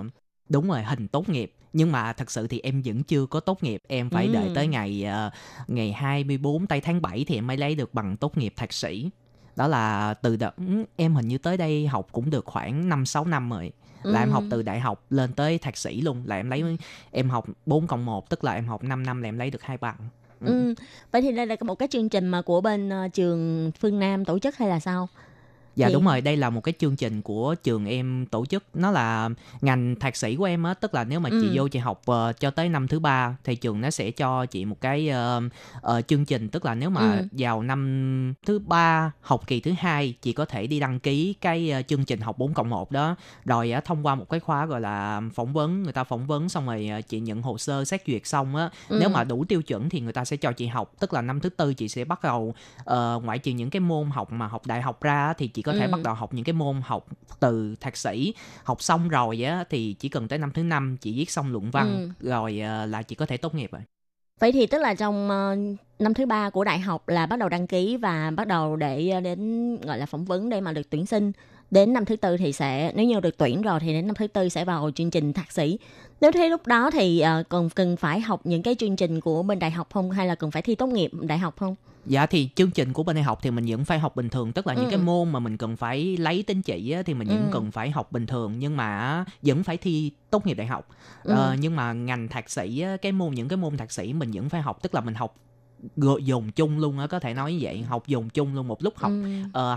đúng rồi, hình tốt nghiệp. Nhưng mà thật sự thì em vẫn chưa có tốt nghiệp. Em phải đợi tới ngày 24 tây tháng 7 thì em mới lấy được bằng tốt nghiệp thạc sĩ. Đó là từ đợt em hình như tới đây học cũng được khoảng 5-6 năm rồi. Là em học từ đại học lên tới thạc sĩ luôn. Là em học 4+1, tức là em học 5 năm là em lấy được 2 bằng. Vậy thì đây là một cái chương trình mà của bên trường Phương Nam tổ chức hay là sao? Dạ đúng rồi, đây là một cái chương trình của trường em tổ chức. Nó là ngành thạc sĩ của em á, tức là nếu mà chị vô chị học cho tới năm thứ 3 thì trường nó sẽ cho chị một cái chương trình, tức là nếu mà vào năm thứ 3 học kỳ thứ 2 chị có thể đi đăng ký cái chương trình học 4+1 đó. Rồi thông qua một cái khóa gọi là phỏng vấn, người ta phỏng vấn xong rồi chị nhận hồ sơ xét duyệt xong á, nếu mà đủ tiêu chuẩn thì người ta sẽ cho chị học, tức là năm thứ 4 chị sẽ bắt đầu ngoại trừ những cái môn học mà học đại học ra thì chị có thể bắt đầu học những cái môn học từ thạc sĩ. Học xong rồi á, thì chỉ cần tới năm thứ 5 chị viết xong luận văn rồi là chị có thể tốt nghiệp rồi. Vậy thì tức là trong năm thứ 3 của đại học là bắt đầu đăng ký và bắt đầu để đến gọi là phỏng vấn để mà được tuyển sinh. Đến năm thứ 4 thì sẽ, nếu như được tuyển rồi thì đến năm thứ 4 sẽ vào chương trình thạc sĩ. Nếu thế lúc đó thì còn cần phải học những cái chương trình của bên đại học không, hay là cần phải thi tốt nghiệp đại học không? Dạ thì chương trình của bên đại học thì mình vẫn phải học bình thường. Tức là những cái môn mà mình cần phải lấy tín chỉ á, thì mình vẫn cần phải học bình thường. Nhưng mà vẫn phải thi tốt nghiệp đại học. Nhưng mà ngành thạc sĩ á, những cái môn thạc sĩ mình vẫn phải học. Tức là mình học dồn chung luôn á, có thể nói như vậy. Học dồn chung luôn, một lúc học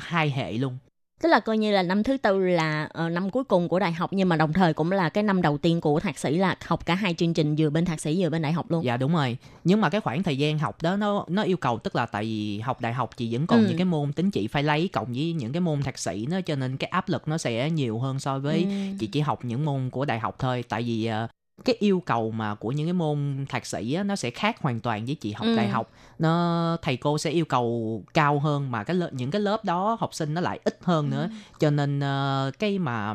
2 hệ luôn. Tức là coi như là năm thứ 4 là năm cuối cùng của đại học, nhưng mà đồng thời cũng là cái năm đầu tiên của thạc sĩ, là học cả 2 chương trình, vừa bên thạc sĩ vừa bên đại học luôn. Dạ đúng rồi. Nhưng mà cái khoảng thời gian học đó nó yêu cầu, tức là tại vì học đại học chị vẫn còn những cái môn tín chỉ phải lấy cộng với những cái môn thạc sĩ đó, cho nên cái áp lực nó sẽ nhiều hơn so với chị chỉ học những môn của đại học thôi. Tại vì cái yêu cầu mà của những cái môn thạc sĩ á, nó sẽ khác hoàn toàn với chị học đại học. Thầy cô sẽ yêu cầu cao hơn, mà những cái lớp đó học sinh nó lại ít hơn nữa. Cho nên cái mà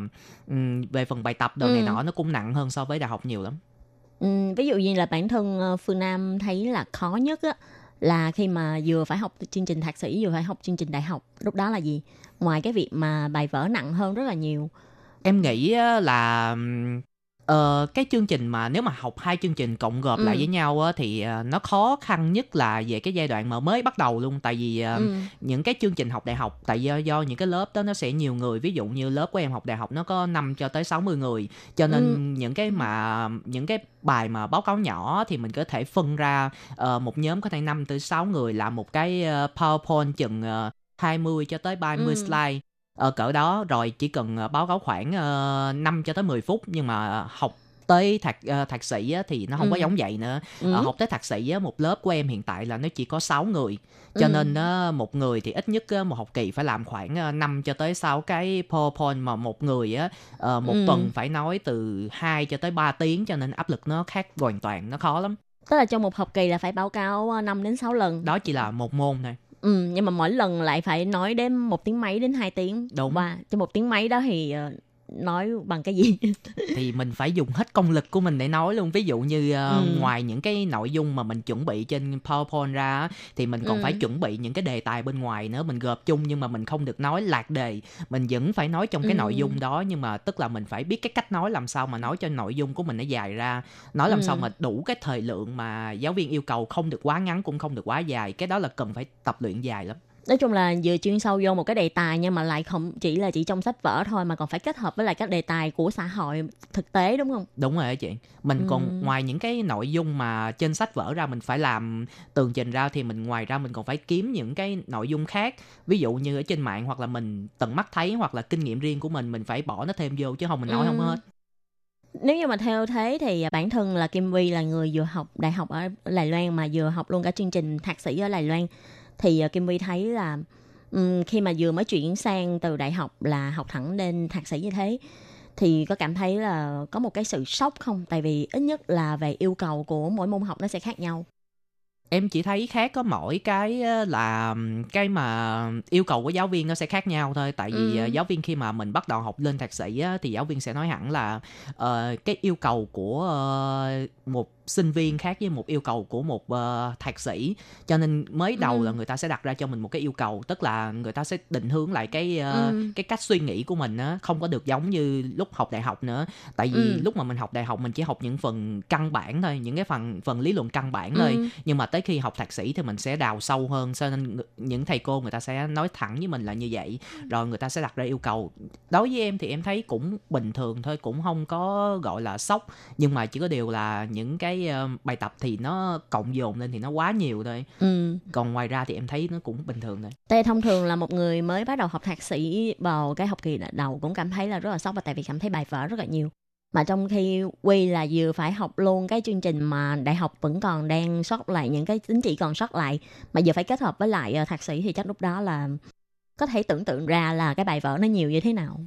về phần bài tập đồ này nọ nó cũng nặng hơn so với đại học nhiều lắm. Ví dụ như là bản thân Phương Nam thấy là khó nhất á, là khi mà vừa phải học chương trình thạc sĩ vừa phải học chương trình đại học, lúc đó là gì? Ngoài cái việc mà bài vở nặng hơn rất là nhiều, em nghĩ là cái chương trình mà nếu mà học 2 chương trình cộng gộp lại với nhau á, thì nó khó khăn nhất là về cái giai đoạn mà mới bắt đầu luôn. Tại vì những cái chương trình học đại học, tại do những cái lớp đó nó sẽ nhiều người. Ví dụ như lớp của em học đại học nó có 5 cho tới 60 người, cho nên những cái bài mà báo cáo nhỏ thì mình có thể phân ra một nhóm có thể 5 tới 6 người làm một cái PowerPoint chừng 20 cho tới 30 slide. ở cỡ đó, rồi chỉ cần báo cáo khoảng 5 cho tới 10 phút, nhưng mà học tới thạc sĩ thì nó không có giống vậy nữa. Học tới thạc sĩ một lớp của em hiện tại là nó chỉ có 6 người, cho nên một người thì ít nhất một học kỳ phải làm khoảng 5 cho tới 6 cái PowerPoint, mà một người một tuần phải nói từ 2 cho tới 3 tiếng, cho nên áp lực nó khác hoàn toàn, nó khó lắm. Tức là trong một học kỳ là phải báo cáo 5 đến 6 lần. Đó chỉ là một môn thôi. Ừ, nhưng mà mỗi lần lại phải nói đến 1 tiếng mấy đến 2 tiếng. Đúng. Và trong 1 tiếng mấy đó thì nói bằng cái gì? Thì mình phải dùng hết công lực của mình để nói luôn. Ví dụ như ngoài những cái nội dung mà mình chuẩn bị trên PowerPoint ra, thì mình còn phải chuẩn bị những cái đề tài bên ngoài nữa. Mình gộp chung nhưng mà mình không được nói lạc đề. Mình vẫn phải nói trong cái nội dung đó. Nhưng mà tức là mình phải biết cái cách nói làm sao mà nói cho nội dung của mình nó dài ra. Nói làm sao mà đủ cái thời lượng mà giáo viên yêu cầu, không được quá ngắn cũng không được quá dài. Cái đó là cần phải tập luyện dài lắm. Nói chung là vừa chuyên sâu vô một cái đề tài, nhưng mà lại không chỉ là chỉ trong sách vở thôi, mà còn phải kết hợp với lại các đề tài của xã hội thực tế, đúng không? Đúng rồi chị. Mình còn ngoài những cái nội dung mà trên sách vở ra mình phải làm tường trình ra, thì mình ngoài ra mình còn phải kiếm những cái nội dung khác. Ví dụ như ở trên mạng, hoặc là mình tận mắt thấy, hoặc là kinh nghiệm riêng của mình phải bỏ nó thêm vô, chứ không mình nói không hết. Nếu như mà theo thế thì bản thân là Kim Vy là người vừa học đại học ở Đài Loan mà vừa học luôn cả chương trình thạc sĩ ở Đài Loan, thì Kim Vy thấy là khi mà vừa mới chuyển sang từ đại học là học thẳng lên thạc sĩ như thế, thì có cảm thấy là có một cái sự sốc không? Tại vì ít nhất là về yêu cầu của mỗi môn học nó sẽ khác nhau. Em chỉ thấy khác có mỗi cái là cái mà yêu cầu của giáo viên nó sẽ khác nhau thôi. Tại vì giáo viên khi mà mình bắt đầu học lên thạc sĩ thì giáo viên sẽ nói hẳn là cái yêu cầu của một sinh viên khác với một yêu cầu của một thạc sĩ. Cho nên mới đầu là người ta sẽ đặt ra cho mình một cái yêu cầu, tức là người ta sẽ định hướng lại cái cách suy nghĩ của mình á, không có được giống như lúc học đại học nữa. Tại vì lúc mà mình học đại học mình chỉ học những phần căn bản thôi, những cái phần lý luận căn bản thôi. Nhưng mà tới khi học thạc sĩ thì mình sẽ đào sâu hơn, cho nên những thầy cô người ta sẽ nói thẳng với mình là như vậy, rồi người ta sẽ đặt ra yêu cầu. Đối với em thì em thấy cũng bình thường thôi, cũng không có gọi là sốc, nhưng mà chỉ có điều là những cái bài tập thì nó cộng dồn lên thì nó quá nhiều thôi. Còn ngoài ra thì em thấy nó cũng bình thường thôi. Thế thông thường là một người mới bắt đầu học thạc sĩ vào cái học kỳ đầu cũng cảm thấy là rất là sốc, và tại vì cảm thấy bài vở rất là nhiều. Mà trong khi Quy là vừa phải học luôn cái chương trình mà đại học vẫn còn đang sót lại, những cái tín chỉ còn sót lại, mà vừa phải kết hợp với lại thạc sĩ, thì chắc lúc đó là có thể tưởng tượng ra là cái bài vở nó nhiều như thế nào.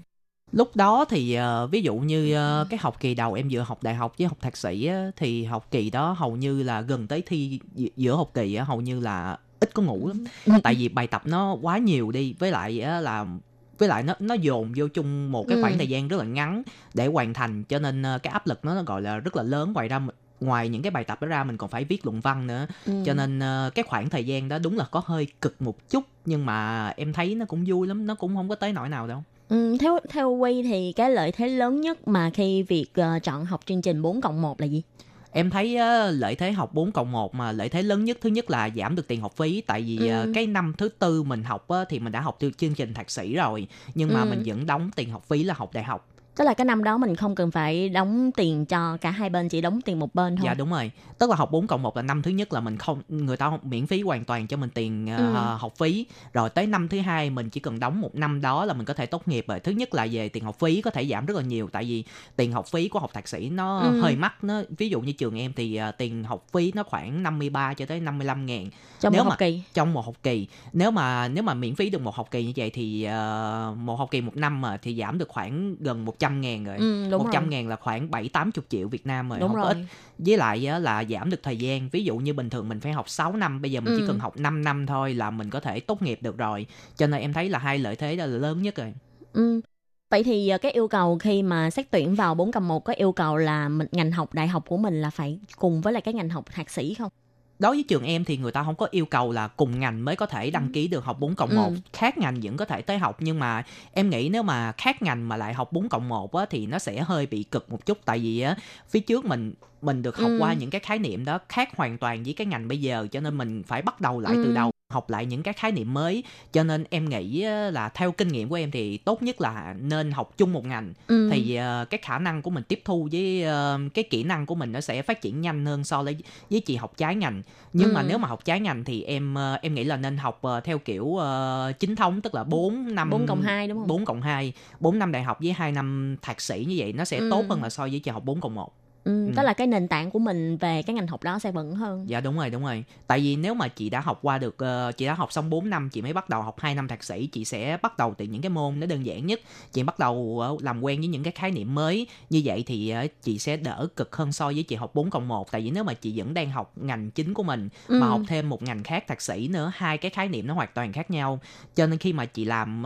Lúc đó thì ví dụ như cái học kỳ đầu em vừa học đại học với học thạc sĩ thì học kỳ đó hầu như là gần tới thi giữa học kỳ, hầu như là ít có ngủ lắm. Tại vì bài tập nó quá nhiều đi, với lại nó dồn vô chung một cái khoảng thời gian rất là ngắn để hoàn thành, cho nên cái áp lực nó gọi là rất là lớn. Ngoài những cái bài tập đó ra mình còn phải viết luận văn nữa, cho nên cái khoảng thời gian đó đúng là có hơi cực một chút, nhưng mà em thấy nó cũng vui lắm, nó cũng không có tới nỗi nào đâu. Theo Quy thì cái lợi thế lớn nhất mà khi việc chọn học chương trình 4+1 là gì? Em thấy lợi thế học 4+1 mà lợi thế lớn nhất, thứ nhất là giảm được tiền học phí. Tại vì cái năm thứ tư mình học thì mình đã học từ chương trình thạc sĩ rồi, nhưng mà mình vẫn đóng tiền học phí là học đại học. Tức là cái năm đó mình không cần phải đóng tiền cho cả hai bên, chỉ đóng tiền một bên thôi. Dạ đúng rồi. Tức là học 4+1 là năm thứ nhất là mình không, người ta miễn phí hoàn toàn cho mình tiền học phí. Rồi tới năm thứ hai mình chỉ cần đóng một năm đó là mình có thể tốt nghiệp rồi. Thứ nhất là về tiền học phí có thể giảm rất là nhiều. Tại vì tiền học phí của học thạc sĩ nó hơi mắc. Ví dụ như trường em thì tiền học phí nó khoảng 53 cho tới 55.000 trong một học kỳ. Nếu mà miễn phí được một học kỳ như vậy thì một học kỳ một năm mà thì giảm được khoảng gần 100.000 rồi. 100.000 là khoảng 7-80 triệu Việt Nam rồi, đúng không rồi. Có ít. Với lại là giảm được thời gian. Ví dụ như bình thường mình phải học 6 năm, bây giờ mình chỉ cần học 5 năm thôi là mình có thể tốt nghiệp được rồi. Cho nên em thấy là hai lợi thế đó là lớn nhất rồi. Vậy thì cái yêu cầu khi mà xét tuyển vào 4+1 có yêu cầu là ngành học đại học của mình là phải cùng với lại cái ngành học thạc sĩ không? Đối với trường em thì người ta không có yêu cầu là cùng ngành mới có thể đăng ký được học 4+1, khác ngành vẫn có thể tới học. Nhưng mà em nghĩ nếu mà khác ngành mà lại học 4+1 á, thì nó sẽ hơi bị cực một chút. Tại vì á, phía trước mình được học qua những cái khái niệm đó khác hoàn toàn với cái ngành bây giờ, cho nên mình phải bắt đầu lại từ đầu. học lại những các khái niệm mới, cho nên em nghĩ là theo kinh nghiệm của em thì tốt nhất là nên học chung một ngành, thì cái khả năng của mình tiếp thu với cái kỹ năng của mình nó sẽ phát triển nhanh hơn so với chị học trái ngành. Nhưng mà nếu mà học trái ngành thì em nghĩ là nên học theo kiểu chính thống, tức là 4 năm 4 cộng 2, đúng không? 4 cộng 2, 4 năm đại học với 2 năm thạc sĩ, như vậy nó sẽ tốt hơn là so với chị học 4 cộng 1. Tức là cái nền tảng của mình về cái ngành học đó sẽ vững hơn. Dạ đúng rồi. Tại vì nếu mà chị đã học qua được, chị đã học xong 4 năm, chị mới bắt đầu học 2 năm thạc sĩ, chị sẽ bắt đầu từ những cái môn nó đơn giản nhất, chị bắt đầu làm quen với những cái khái niệm mới. Như vậy thì chị sẽ đỡ cực hơn so với chị học 4 cộng 1. Tại vì nếu mà chị vẫn đang học ngành chính của mình mà học thêm một ngành khác thạc sĩ nữa, hai cái khái niệm nó hoàn toàn khác nhau. Cho nên khi mà chị làm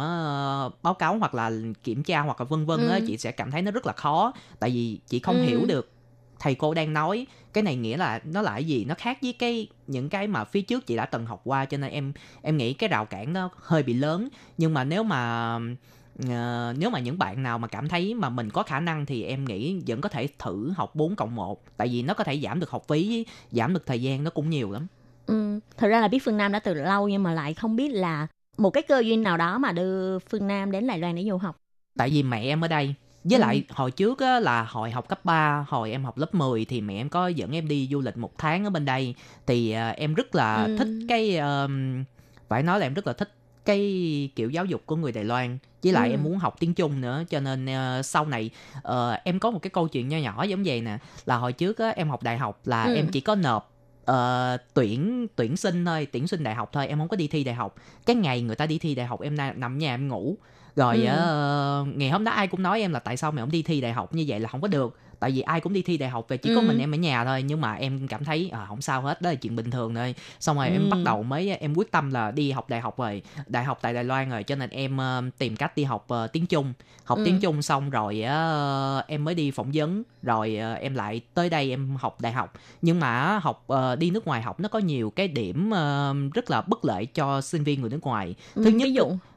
báo cáo hoặc là kiểm tra hoặc là vân vân, chị sẽ cảm thấy nó rất là khó. Tại vì chị không hiểu được thầy cô đang nói cái này nghĩa là nó là cái gì, nó khác với những cái mà phía trước chị đã từng học qua. Cho nên em nghĩ cái rào cản nó hơi bị lớn. Nhưng mà nếu mà những bạn nào mà cảm thấy mà mình có khả năng thì em nghĩ vẫn có thể thử học 4 cộng 1, tại vì nó có thể giảm được học phí, giảm được thời gian nó cũng nhiều lắm. Thật ra là biết Phương Nam đã từ lâu, nhưng mà lại không biết là một cái cơ duyên nào đó mà đưa Phương Nam đến Đài Loan để du học. Tại vì mẹ em ở đây. Với lại hồi trước á, là hồi học cấp 3, hồi em học lớp 10 thì mẹ em có dẫn em đi du lịch 1 tháng ở bên đây. Thì em rất là thích phải nói là em rất là thích cái kiểu giáo dục của người Đài Loan. Với lại em muốn học tiếng Trung nữa. Cho nên sau này em có một cái câu chuyện nho nhỏ giống vậy nè. Là hồi trước á, em học đại học là em chỉ có nộp tuyển sinh thôi, tuyển sinh đại học thôi, em không có đi thi đại học. Cái ngày người ta đi thi đại học em nằm nhà em ngủ. Rồi ngày hôm đó ai cũng nói em là tại sao mày không đi thi đại học, như vậy là không có được. Tại vì ai cũng đi thi đại học, về chỉ có mình em ở nhà thôi. Nhưng mà em cảm thấy không sao hết, đó là chuyện bình thường thôi. Xong rồi em bắt đầu em quyết tâm là đi học đại học rồi. Đại học tại Đài Loan rồi, cho nên em tìm cách đi học tiếng Trung. Học tiếng Trung xong rồi em mới đi phỏng vấn. Rồi em lại tới đây em học đại học. Nhưng mà đi nước ngoài học nó có nhiều cái điểm rất là bất lợi cho sinh viên người nước ngoài. Thứ nhất,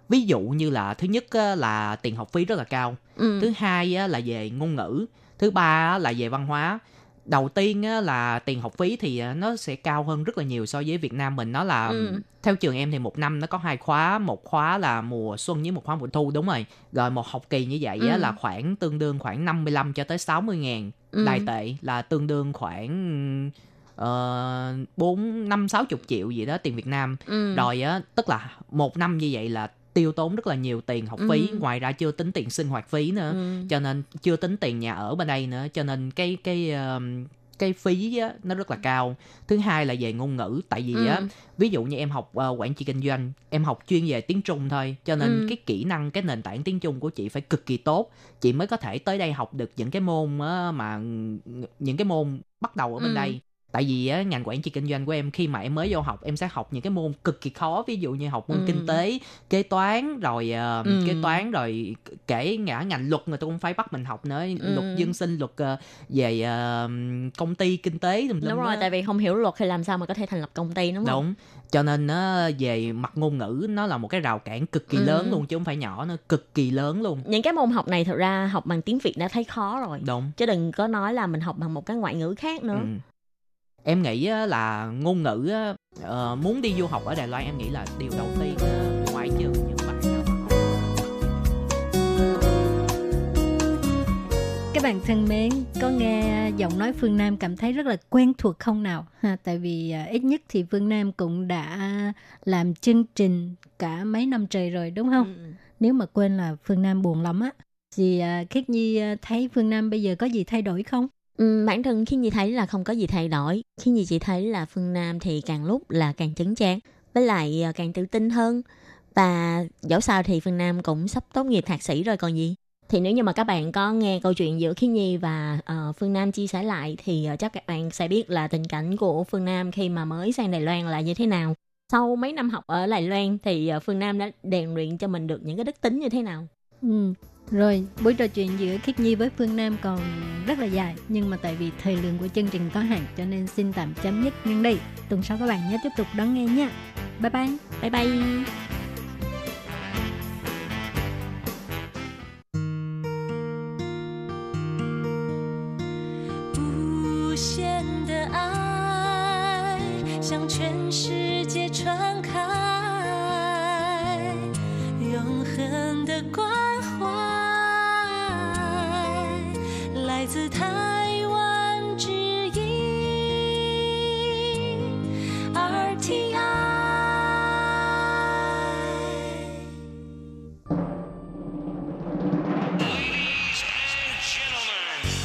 ví dụ như là thứ nhất là tiền học phí rất là cao, thứ hai là về ngôn ngữ, thứ ba là về văn hóa. Đầu tiên là tiền học phí thì nó sẽ cao hơn rất là nhiều so với Việt Nam mình. Nó là theo trường em thì 1 năm nó có 2 khóa, 1 khóa là mùa xuân với 1 khóa mùa thu, đúng rồi. Rồi 1 học kỳ như vậy là khoảng tương đương khoảng 55 cho tới 60.000 Đài tệ, là tương đương khoảng 4, 5, 60 triệu gì đó tiền Việt Nam. Rồi tức là 1 năm như vậy là tiêu tốn rất là nhiều tiền học phí, ngoài ra chưa tính tiền sinh hoạt phí nữa, cho nên chưa tính tiền nhà ở bên đây nữa, cho nên cái phí á, nó rất là cao. Thứ hai là về ngôn ngữ, tại vì á, ví dụ như em học quản trị kinh doanh, em học chuyên về tiếng Trung thôi, cho nên cái kỹ năng, cái nền tảng tiếng Trung của chị phải cực kỳ tốt, chị mới có thể tới đây học được những cái môn mà những cái môn bắt đầu ở bên đây. Tại vì á, ngành quản trị kinh doanh của em khi mà em mới vô học em sẽ học những cái môn cực kỳ khó, ví dụ như học môn kinh tế, kế toán, rồi rồi kể ngành luật người ta cũng phải bắt mình học nữa, luật dân sinh, luật về công ty, kinh tế. Đúng rồi, tại vì không hiểu luật thì làm sao mà có thể thành lập công ty, đúng không? Đúng, cho nên về mặt ngôn ngữ nó là một cái rào cản cực kỳ lớn luôn, chứ không phải nhỏ nữa, cực kỳ lớn luôn. Những cái môn học này thật ra học bằng tiếng Việt đã thấy khó rồi, đúng, chứ đừng có nói là mình học bằng một cái ngoại ngữ khác nữa. Em nghĩ là ngôn ngữ, muốn đi du học ở Đài Loan em nghĩ là điều đầu tiên, ngoại trừ những bạn nào mà học. Các bạn thân mến, có nghe giọng nói Phương Nam cảm thấy rất là quen thuộc không nào? Tại vì ít nhất thì Phương Nam cũng đã làm chương trình cả mấy năm trời rồi, đúng không? Nếu mà quên là Phương Nam buồn lắm á. Thì Khiết Nhi thấy Phương Nam bây giờ có gì thay đổi không? Bản thân khi Nhi thấy là không có gì thay đổi. Khi Nhi chỉ thấy là Phương Nam thì càng lúc là càng chấn chán, với lại càng tự tin hơn. Và dẫu sao thì Phương Nam cũng sắp tốt nghiệp thạc sĩ rồi còn gì. Thì nếu như mà các bạn có nghe câu chuyện giữa Khiết Nhi và Phương Nam chia sẻ lại thì chắc các bạn sẽ biết là tình cảnh của Phương Nam khi mà mới sang Đài Loan là như thế nào. Sau mấy năm học ở Đài Loan thì Phương Nam đã rèn luyện cho mình được những cái đức tính như thế nào. Rồi, buổi trò chuyện giữa Khiết Nhi với Phương Nam còn rất là dài, nhưng mà tại vì thời lượng của chương trình có hạn cho nên xin tạm chấm dứt ngang đây. Tuần sau các bạn nhớ tiếp tục đón nghe nha. Bye bye. Bye bye. Vô biên的爱向全世界传开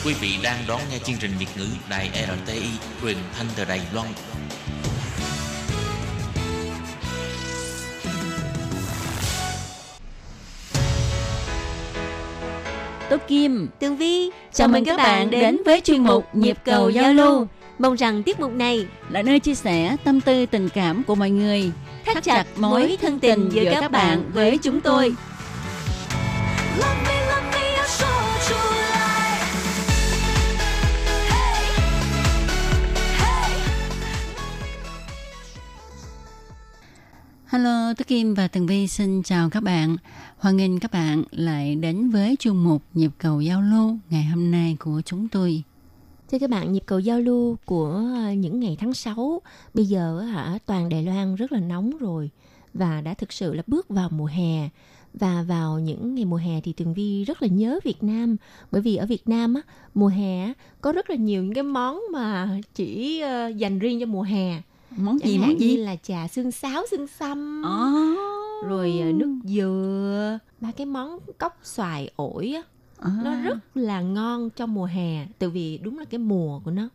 Quý vị đang đón nghe chương trình Việt ngữ Đài RTI truyền thanh từ Đài Loan. Tố Kim, Tường Vi, chào mừng các bạn đến với chuyên mục Nhịp cầu giao lưu. Mong rằng tiết mục này là nơi chia sẻ tâm tư tình cảm của mọi người, thắt chặt mối thân tình giữa các bạn với chúng tôi. Hello, Tố Kim và Tường Vi xin chào các bạn. Hoan nghênh các bạn lại đến với chuyên mục Nhịp cầu giao lưu ngày hôm nay của chúng tôi. Thưa các bạn, Nhịp cầu giao lưu của những ngày tháng 6, bây giờ toàn Đài Loan rất là nóng rồi và đã thực sự là bước vào mùa hè. Và vào những ngày mùa hè thì Tường Vi rất là nhớ Việt Nam, bởi vì ở Việt Nam á, mùa hè á, có rất là nhiều những cái món mà chỉ dành riêng cho mùa hè. Món gì? Như là trà xương sáo, xương sâm, rồi nước dừa, ba cái món cóc xoài ổi á. Nó rất là ngon trong mùa hè, tại vì đúng là cái mùa của nó.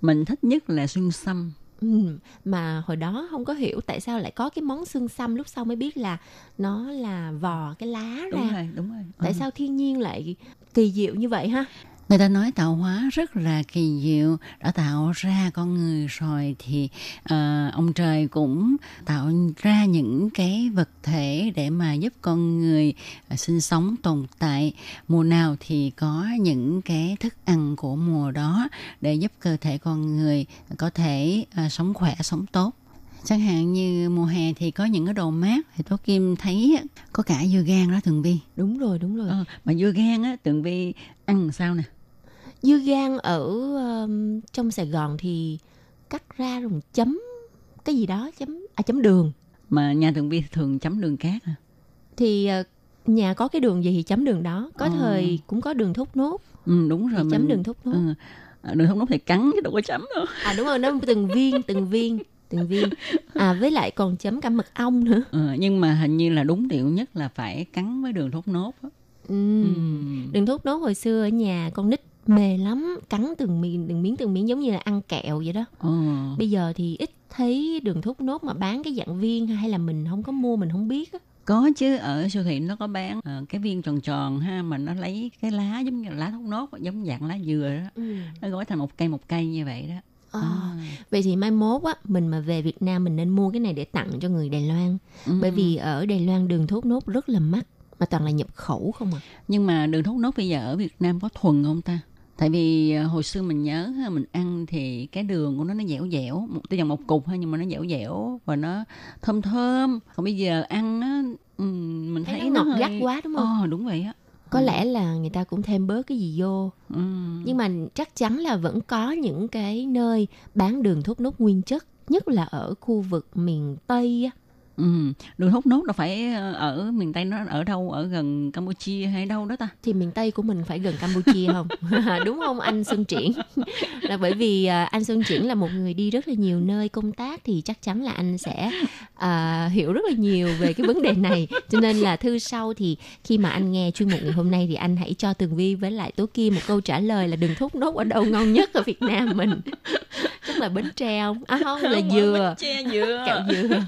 Mình thích nhất là xương sâm. Mà hồi đó không có hiểu tại sao lại có cái món xương sâm, lúc sau mới biết là nó là vò cái lá ra. Đúng rồi. Tại sao thiên nhiên lại kỳ diệu như vậy ha? Người ta nói tạo hóa rất là kỳ diệu, đã tạo ra con người rồi thì ông trời cũng tạo ra những cái vật thể để mà giúp con người sinh sống tồn tại. Mùa nào thì có những cái thức ăn của mùa đó để giúp cơ thể con người có thể sống khỏe, sống tốt. Chẳng hạn như mùa hè thì có những cái đồ mát, thì Tố Kim thấy có cả dưa gan đó Tường Vi. Đúng rồi. Mà dưa gan á, Tường Vi ăn sao nè? Dưa gan ở trong Sài Gòn thì cắt ra rồi chấm cái gì đó, chấm đường. Mà nhà Tường Vi thường chấm đường cát hả? Thì nhà có cái đường gì thì chấm đường đó. Có thời cũng có đường thốt nốt. Đúng rồi. Thì chấm đường thốt nốt. Đường thốt nốt thì cắn chứ đâu có chấm đâu. Đúng rồi, nó từng viên. Với lại còn chấm cả mật ong nữa. Nhưng mà hình như là đúng điệu nhất là phải cắn với đường thốt nốt. Đường thốt nốt hồi xưa ở nhà con nít mê lắm, cắn từng miếng giống như là ăn kẹo vậy đó. Bây giờ thì ít thấy đường thốt nốt mà bán cái dạng viên, hay là mình không có mua, mình không biết á. Có chứ, ở siêu thị nó có bán cái viên tròn tròn ha, mà nó lấy cái lá giống như là lá thốt nốt, giống dạng lá dừa đó. Nó gói thành một cây như vậy đó. Vậy thì mai mốt á, mình mà về Việt Nam mình nên mua cái này để tặng cho người Đài Loan. Bởi vì ở Đài Loan đường thốt nốt rất là mắc, mà toàn là nhập khẩu không à. Nhưng mà đường thốt nốt bây giờ ở Việt Nam có thuần không ta? Tại vì hồi xưa mình nhớ mình ăn thì cái đường của nó dẻo, tuy rằng một cục thôi nhưng mà nó dẻo và nó thơm. Còn bây giờ ăn á, mình thấy nó ngọt gắt quá đúng không? Đúng vậy á. Có lẽ là người ta cũng thêm bớt cái gì vô. Nhưng mà chắc chắn là vẫn có những cái nơi bán đường thốt nốt nguyên chất, nhất là ở khu vực miền Tây. Đường thốt nốt là phải ở miền Tây, nó ở đâu? Ở gần Campuchia hay đâu đó ta? Thì miền Tây của mình phải gần Campuchia không? Đúng không anh Xuân Triển? Là bởi vì anh Xuân Triển là một người đi rất là nhiều nơi công tác, thì chắc chắn là anh sẽ hiểu rất là nhiều về cái vấn đề này. Cho nên là thư sau thì khi mà anh nghe chuyên mục ngày hôm nay thì anh hãy cho Tường Vi với lại Tố Kim một câu trả lời là đường thốt nốt ở đâu ngon nhất ở Việt Nam mình. Chắc là Bến Tre không? Không, là dừa. Bến Tre dừa. Kẹo dừa.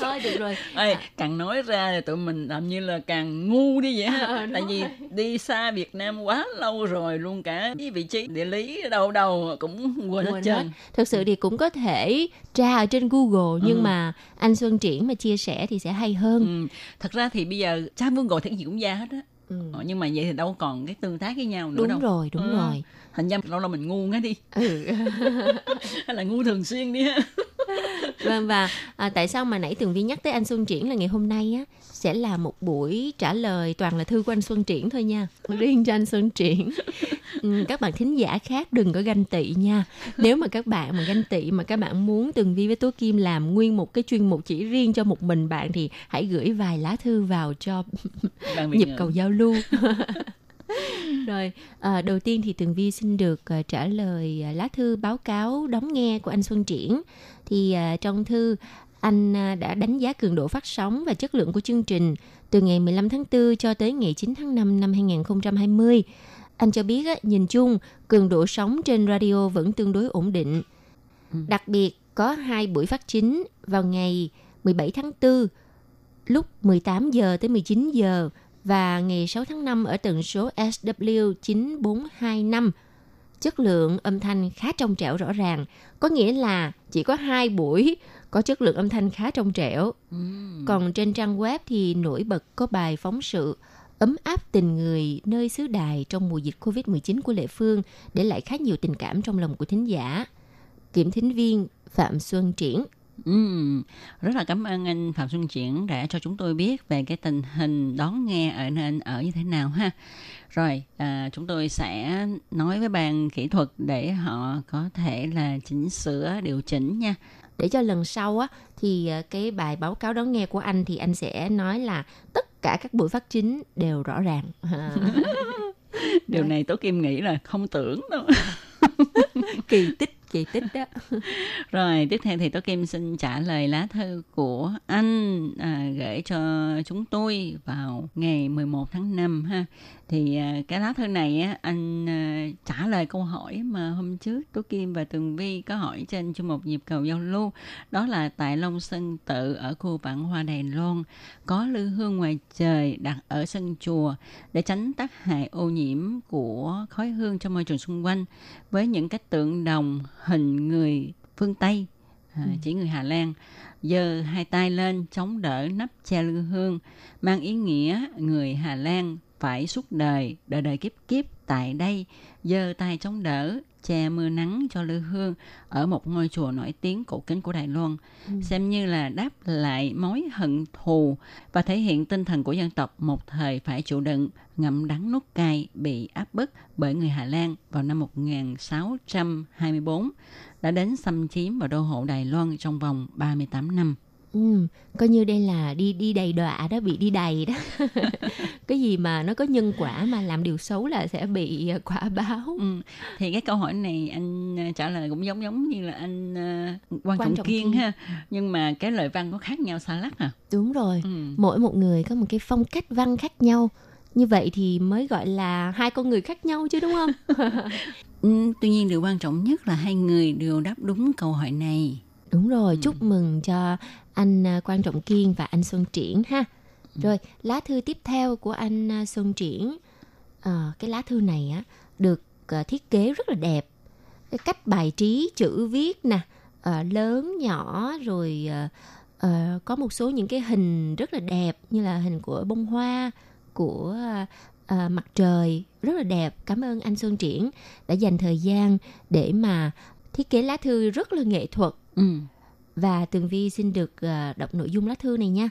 Thôi được rồi. Ê, càng nói ra thì tụi mình làm như là càng ngu đi vậy ha. Tại vì đi xa Việt Nam quá lâu rồi, luôn cả cái vị trí địa lý đâu đâu cũng quên hết trơn. Thực sự thì cũng có thể tra ở trên Google, nhưng mà anh Xuân Triển mà chia sẻ thì sẽ hay hơn. Thật ra thì bây giờ tra Google thì gì cũng ra hết á. Nhưng mà vậy thì đâu còn cái tương tác với nhau nữa. Đúng rồi. Thành ra lâu lâu mình ngu ngay đi. Hay là ngu thường xuyên đi ha. Vâng, và tại sao mà nãy Tường Vi nhắc tới anh Xuân Triển là ngày hôm nay á, sẽ là một buổi trả lời toàn là thư của anh Xuân Triển thôi nha, riêng cho anh Xuân Triển. Các bạn thính giả khác đừng có ganh tị nha. Nếu mà các bạn mà ganh tị mà các bạn muốn Tường Vi với Tố Kim làm nguyên một cái chuyên mục chỉ riêng cho một mình bạn thì hãy gửi vài lá thư vào cho Nhịp cầu giao lưu. Rồi, đầu tiên thì Tường Vi xin được trả lời lá thư báo cáo đón nghe của anh Xuân Triển. Thì trong thư, anh đã đánh giá cường độ phát sóng và chất lượng của chương trình từ ngày 15 tháng 4 cho tới ngày 9 tháng 5 năm 2020. Anh cho biết nhìn chung, cường độ sóng trên radio vẫn tương đối ổn định. Đặc biệt, có 2 buổi phát chính vào ngày 17 tháng 4 lúc 18 giờ tới 19 giờ và ngày 6 tháng 5 ở tần số SW 9425. Chất lượng âm thanh khá trong trẻo rõ ràng, có nghĩa là chỉ có 2 buổi có chất lượng âm thanh khá trong trẻo. Còn trên trang web thì nổi bật có bài phóng sự Ấm áp tình người nơi xứ Đài trong mùa dịch Covid-19 của Lệ Phương, để lại khá nhiều tình cảm trong lòng của thính giả. Kiểm thính viên Phạm Xuân Triển. Rất là cảm ơn anh Phạm Xuân Triển đã cho chúng tôi biết về cái tình hình đón nghe ở nơi anh ở như thế nào ha. Rồi chúng tôi sẽ nói với ban kỹ thuật để họ có thể là chỉnh sửa, điều chỉnh nha. Để cho lần sau á thì cái bài báo cáo đón nghe của anh thì anh sẽ nói là tất cả các buổi phát chính đều rõ ràng. Điều này Tố Kim nghĩ là không tưởng đâu. Kỳ tích đó. Rồi tiếp theo thì Tố Kim xin trả lời lá thư của anh gửi cho chúng tôi vào ngày 11 tháng 5 ha. Thì cái lá thư này á, anh trả lời câu hỏi mà hôm trước Tố Kim và Tường Vi có hỏi trên chương mục Nhịp cầu giao lưu. Đó là tại Long Sơn Tự ở khu Vạn Hoa Đài Loan có lư hương ngoài trời đặt ở sân chùa để tránh tác hại ô nhiễm của khói hương trong môi trường xung quanh, với những cái tượng đồng hình người phương Tây, chỉ người Hà Lan, giơ hai tay lên chống đỡ nắp che lư hương, mang ý nghĩa người Hà Lan phải suốt đời, đời đời kiếp kiếp tại đây, giơ tay chống đỡ, che mưa nắng cho lư hương ở một ngôi chùa nổi tiếng cổ kính của Đài Loan, xem như là đáp lại mối hận thù và thể hiện tinh thần của dân tộc một thời phải chịu đựng, ngậm đắng nuốt cay bị áp bức bởi người Hà Lan vào năm 1624, đã đến xâm chiếm và đô hộ Đài Loan trong vòng 38 năm. Coi như đây là đi đầy đọa đó, bị đi đầy đó. Cái gì mà nó có nhân quả mà làm điều xấu là sẽ bị quả báo. Thì cái câu hỏi này anh trả lời cũng giống như là anh Quang Trọng Kiên ha, nhưng mà cái lời văn có khác nhau xa lắc à. Đúng rồi. Mỗi một người có một cái phong cách văn khác nhau, như vậy thì mới gọi là hai con người khác nhau chứ, đúng không? Tuy nhiên điều quan trọng nhất là hai người đều đáp đúng câu hỏi này. Đúng rồi, chúc mừng cho anh Quang Trọng Kiên và anh Xuân Triển ha. Rồi, lá thư tiếp theo của anh Xuân Triển. Cái lá thư này á, được thiết kế rất là đẹp. Cái cách bài trí, chữ viết nè, lớn, nhỏ, rồi có một số những cái hình rất là đẹp, như là hình của bông hoa, của mặt trời, rất là đẹp. Cảm ơn anh Xuân Triển đã dành thời gian để mà thiết kế lá thư rất là nghệ thuật. Và Tường Vi xin được đọc nội dung lá thư này nha.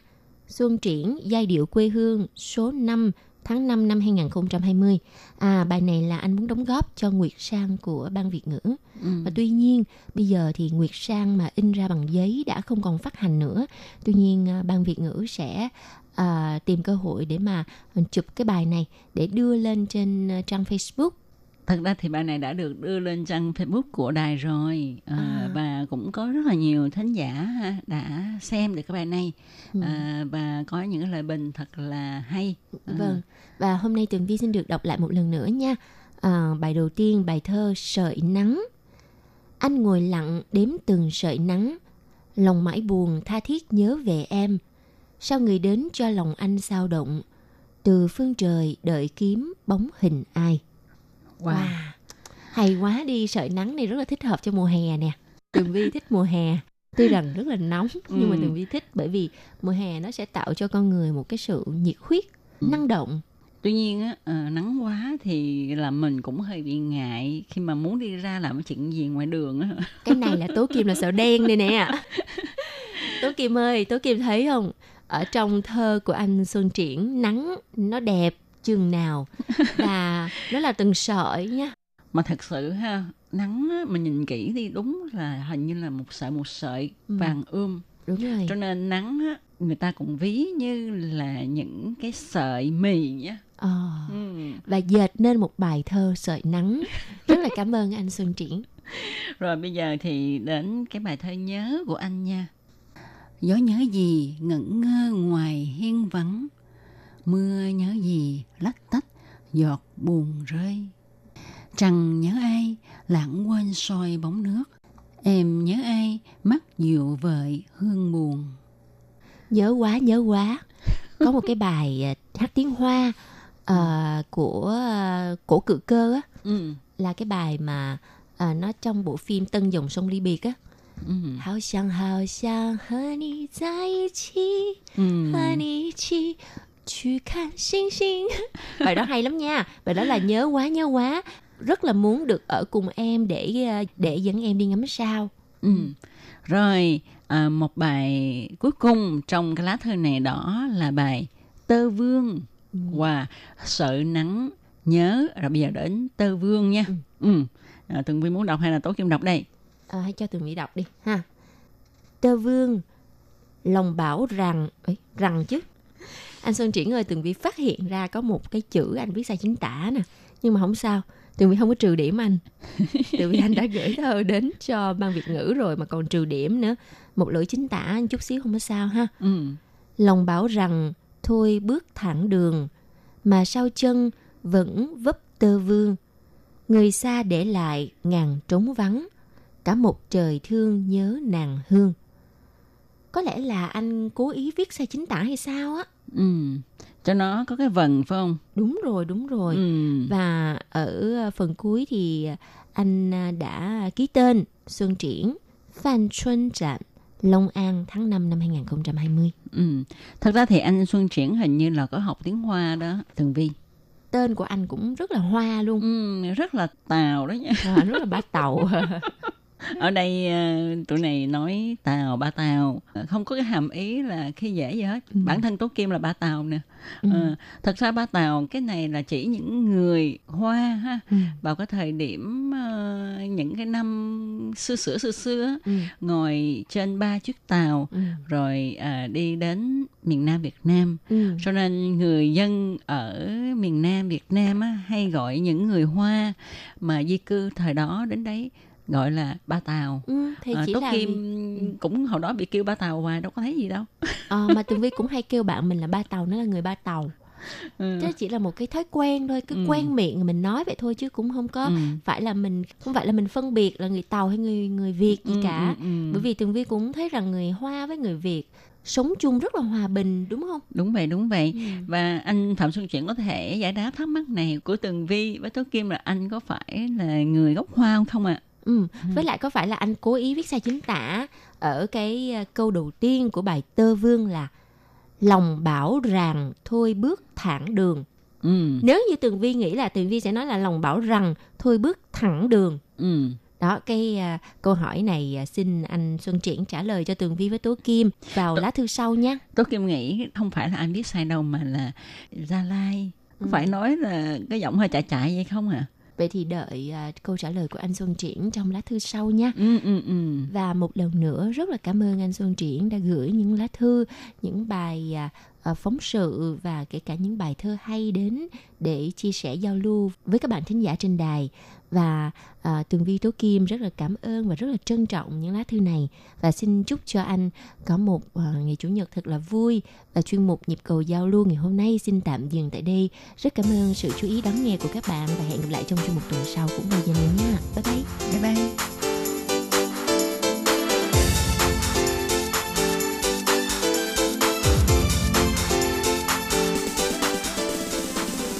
Xuân Triển, giai điệu quê hương số 5 tháng 5 năm 2020. Bài này là anh muốn đóng góp cho Nguyệt Sang của Ban Việt ngữ. Và tuy nhiên bây giờ thì Nguyệt Sang mà in ra bằng giấy đã không còn phát hành nữa. Tuy nhiên Ban Việt ngữ sẽ tìm cơ hội để mà chụp cái bài này để đưa lên trên trang Facebook. Thật ra thì bài này đã được đưa lên trang Facebook của Đài rồi, và cũng có rất là nhiều thính giả đã xem được cái bài này, và có những lời bình thật là hay. Vâng, và hôm nay Tường Vi xin được đọc lại một lần nữa nha. Bài đầu tiên, bài thơ Sợi Nắng. Anh ngồi lặng đếm từng sợi nắng, lòng mãi buồn tha thiết nhớ về em. Sao người đến cho lòng anh sao động, từ phương trời đợi kiếm bóng hình ai. Wow. Hay quá đi, sợi nắng này rất là thích hợp cho mùa hè nè. Tường Vi thích mùa hè. Tuy rằng rất là nóng, nhưng mà Tường Vi thích, bởi vì mùa hè nó sẽ tạo cho con người một cái sự nhiệt huyết, năng động. Tuy nhiên á, nắng quá thì là mình cũng hơi bị ngại khi mà muốn đi ra làm chuyện gì ngoài đường á. Cái này là Tố Kim là sợ đen đây nè. Tố Kim ơi, Tố Kim thấy không? Ở trong thơ của anh Xuân Triển, nắng nó đẹp chừng nào, và đó là từng sợi nha. Mà thật sự ha, nắng á, mình nhìn kỹ đi, đúng là hình như là một sợi vàng ươm. Đúng rồi. Cho nên nắng á, người ta cũng ví như là những cái sợi mì nhá. Và dệt nên một bài thơ Sợi Nắng. Rất là cảm ơn anh Xuân Triển. Rồi bây giờ thì đến cái bài thơ Nhớ của anh nha. Gió nhớ gì ngẩn ngơ ngoài hiên vắng, mưa nhớ gì lách tách giọt buồn rơi. Trăng nhớ ai, lãng quên soi bóng nước. Em nhớ ai, mắt dịu vợi hương buồn. Nhớ quá, nhớ quá. Có một cái bài hát tiếng Hoa của Cự Cơ á, là cái bài mà nó trong bộ phim Tân Dòng Sông Ly Biệt á. Hào xiang hơ ni zai chi, hơ ni chi. Bài đó hay lắm nha. Bài đó là nhớ quá, rất là muốn được ở cùng em để dẫn em đi ngắm sao. Rồi một bài cuối cùng trong cái lá thư này đó là bài Tơ Vương và Sợ Nắng Nhớ. Rồi bây giờ đến Tơ Vương nha. Tường Vi muốn đọc hay là Tố Kim đọc đây? Hãy cho Tường Vi đọc đi ha. Tơ Vương lòng bảo rằng rằng chứ. Anh Sơn Triển ơi, Tường Vi phát hiện ra có một cái chữ anh viết sai chính tả nè. Nhưng mà không sao, Tường Vi không có trừ điểm anh. Tường Vi anh đã gửi thơ đến cho ban Việt ngữ rồi mà còn trừ điểm nữa. Một lỗi chính tả anh chút xíu không có sao ha. Lòng bảo rằng thôi bước thẳng đường, mà sau chân vẫn vấp tơ vương. Người xa để lại ngàn trống vắng, cả một trời thương nhớ nàng hương. Có lẽ là anh cố ý viết sai chính tả hay sao á. Cho nó có cái vần phải không? Đúng rồi. Và ở phần cuối thì anh đã ký tên Xuân Triển, Phan Xuân Triển, Long An, tháng 5 năm 2020. Thật ra thì anh Xuân Triển hình như là có học tiếng Hoa đó, Tường Vi. Tên của anh cũng rất là Hoa luôn. Rất là Tàu đó nha. Rất là bá Tàu. Ở đây tụi này nói Tàu, ba Tàu, không có cái hàm ý là khi dễ gì hết. Bản thân Tố Kim là ba Tàu nè. Thật ra ba Tàu cái này là chỉ những người Hoa ha, vào cái thời điểm những cái năm xưa, ngồi trên ba chiếc tàu rồi đi đến miền Nam Việt Nam. Cho nên người dân ở miền Nam Việt Nam á, hay gọi những người Hoa mà di cư thời đó đến đấy gọi là ba Tàu. Tố Kim cũng hồi đó bị kêu ba Tàu hoài, đâu có thấy gì đâu. Mà Tường Vi cũng hay kêu bạn mình là ba Tàu, nó là người ba Tàu. Chứ chỉ là một cái thói quen thôi, cứ quen miệng mình nói vậy thôi, chứ cũng không có phải là mình phân biệt là người Tàu hay người Việt gì cả. Bởi vì Tường Vi cũng thấy rằng người Hoa với người Việt sống chung rất là hòa bình, đúng không? Đúng vậy. Và anh Phạm Xuân Triển có thể giải đáp thắc mắc này của Tường Vi với Tố Kim là anh có phải là người gốc Hoa không ạ? Với lại có phải là anh cố ý viết sai chính tả ở cái câu đầu tiên của bài Tơ Vương là lòng bảo rằng thôi bước thẳng đường. Nếu như Tường Vi nghĩ là Tường Vi sẽ nói là lòng bảo rằng thôi bước thẳng đường. Đó, cái câu hỏi này xin anh Xuân Triển trả lời cho Tường Vi với Tố Kim vào lá thư sau nha. Tố Kim nghĩ không phải là anh viết sai đâu mà là Gia Lai. Phải nói là cái giọng hơi chạy vậy không ạ? Vậy thì đợi câu trả lời của anh Xuân Triển trong lá thư sau nha. Và một lần nữa rất là cảm ơn anh Xuân Triển đã gửi những lá thư, những bài phóng sự và kể cả những bài thơ hay đến để chia sẻ giao lưu với các bạn thính giả trên đài. Và Tường Vi, Tố Kim rất là cảm ơn và rất là trân trọng những lá thư này. Và xin chúc cho anh có một ngày Chủ nhật thật là vui. Và chuyên mục Nhịp cầu giao lưu ngày hôm nay xin tạm dừng tại đây. Rất cảm ơn sự chú ý lắng nghe của các bạn và hẹn gặp lại trong chuyên mục tuần sau cũng vào giờ này nha. Bye bye.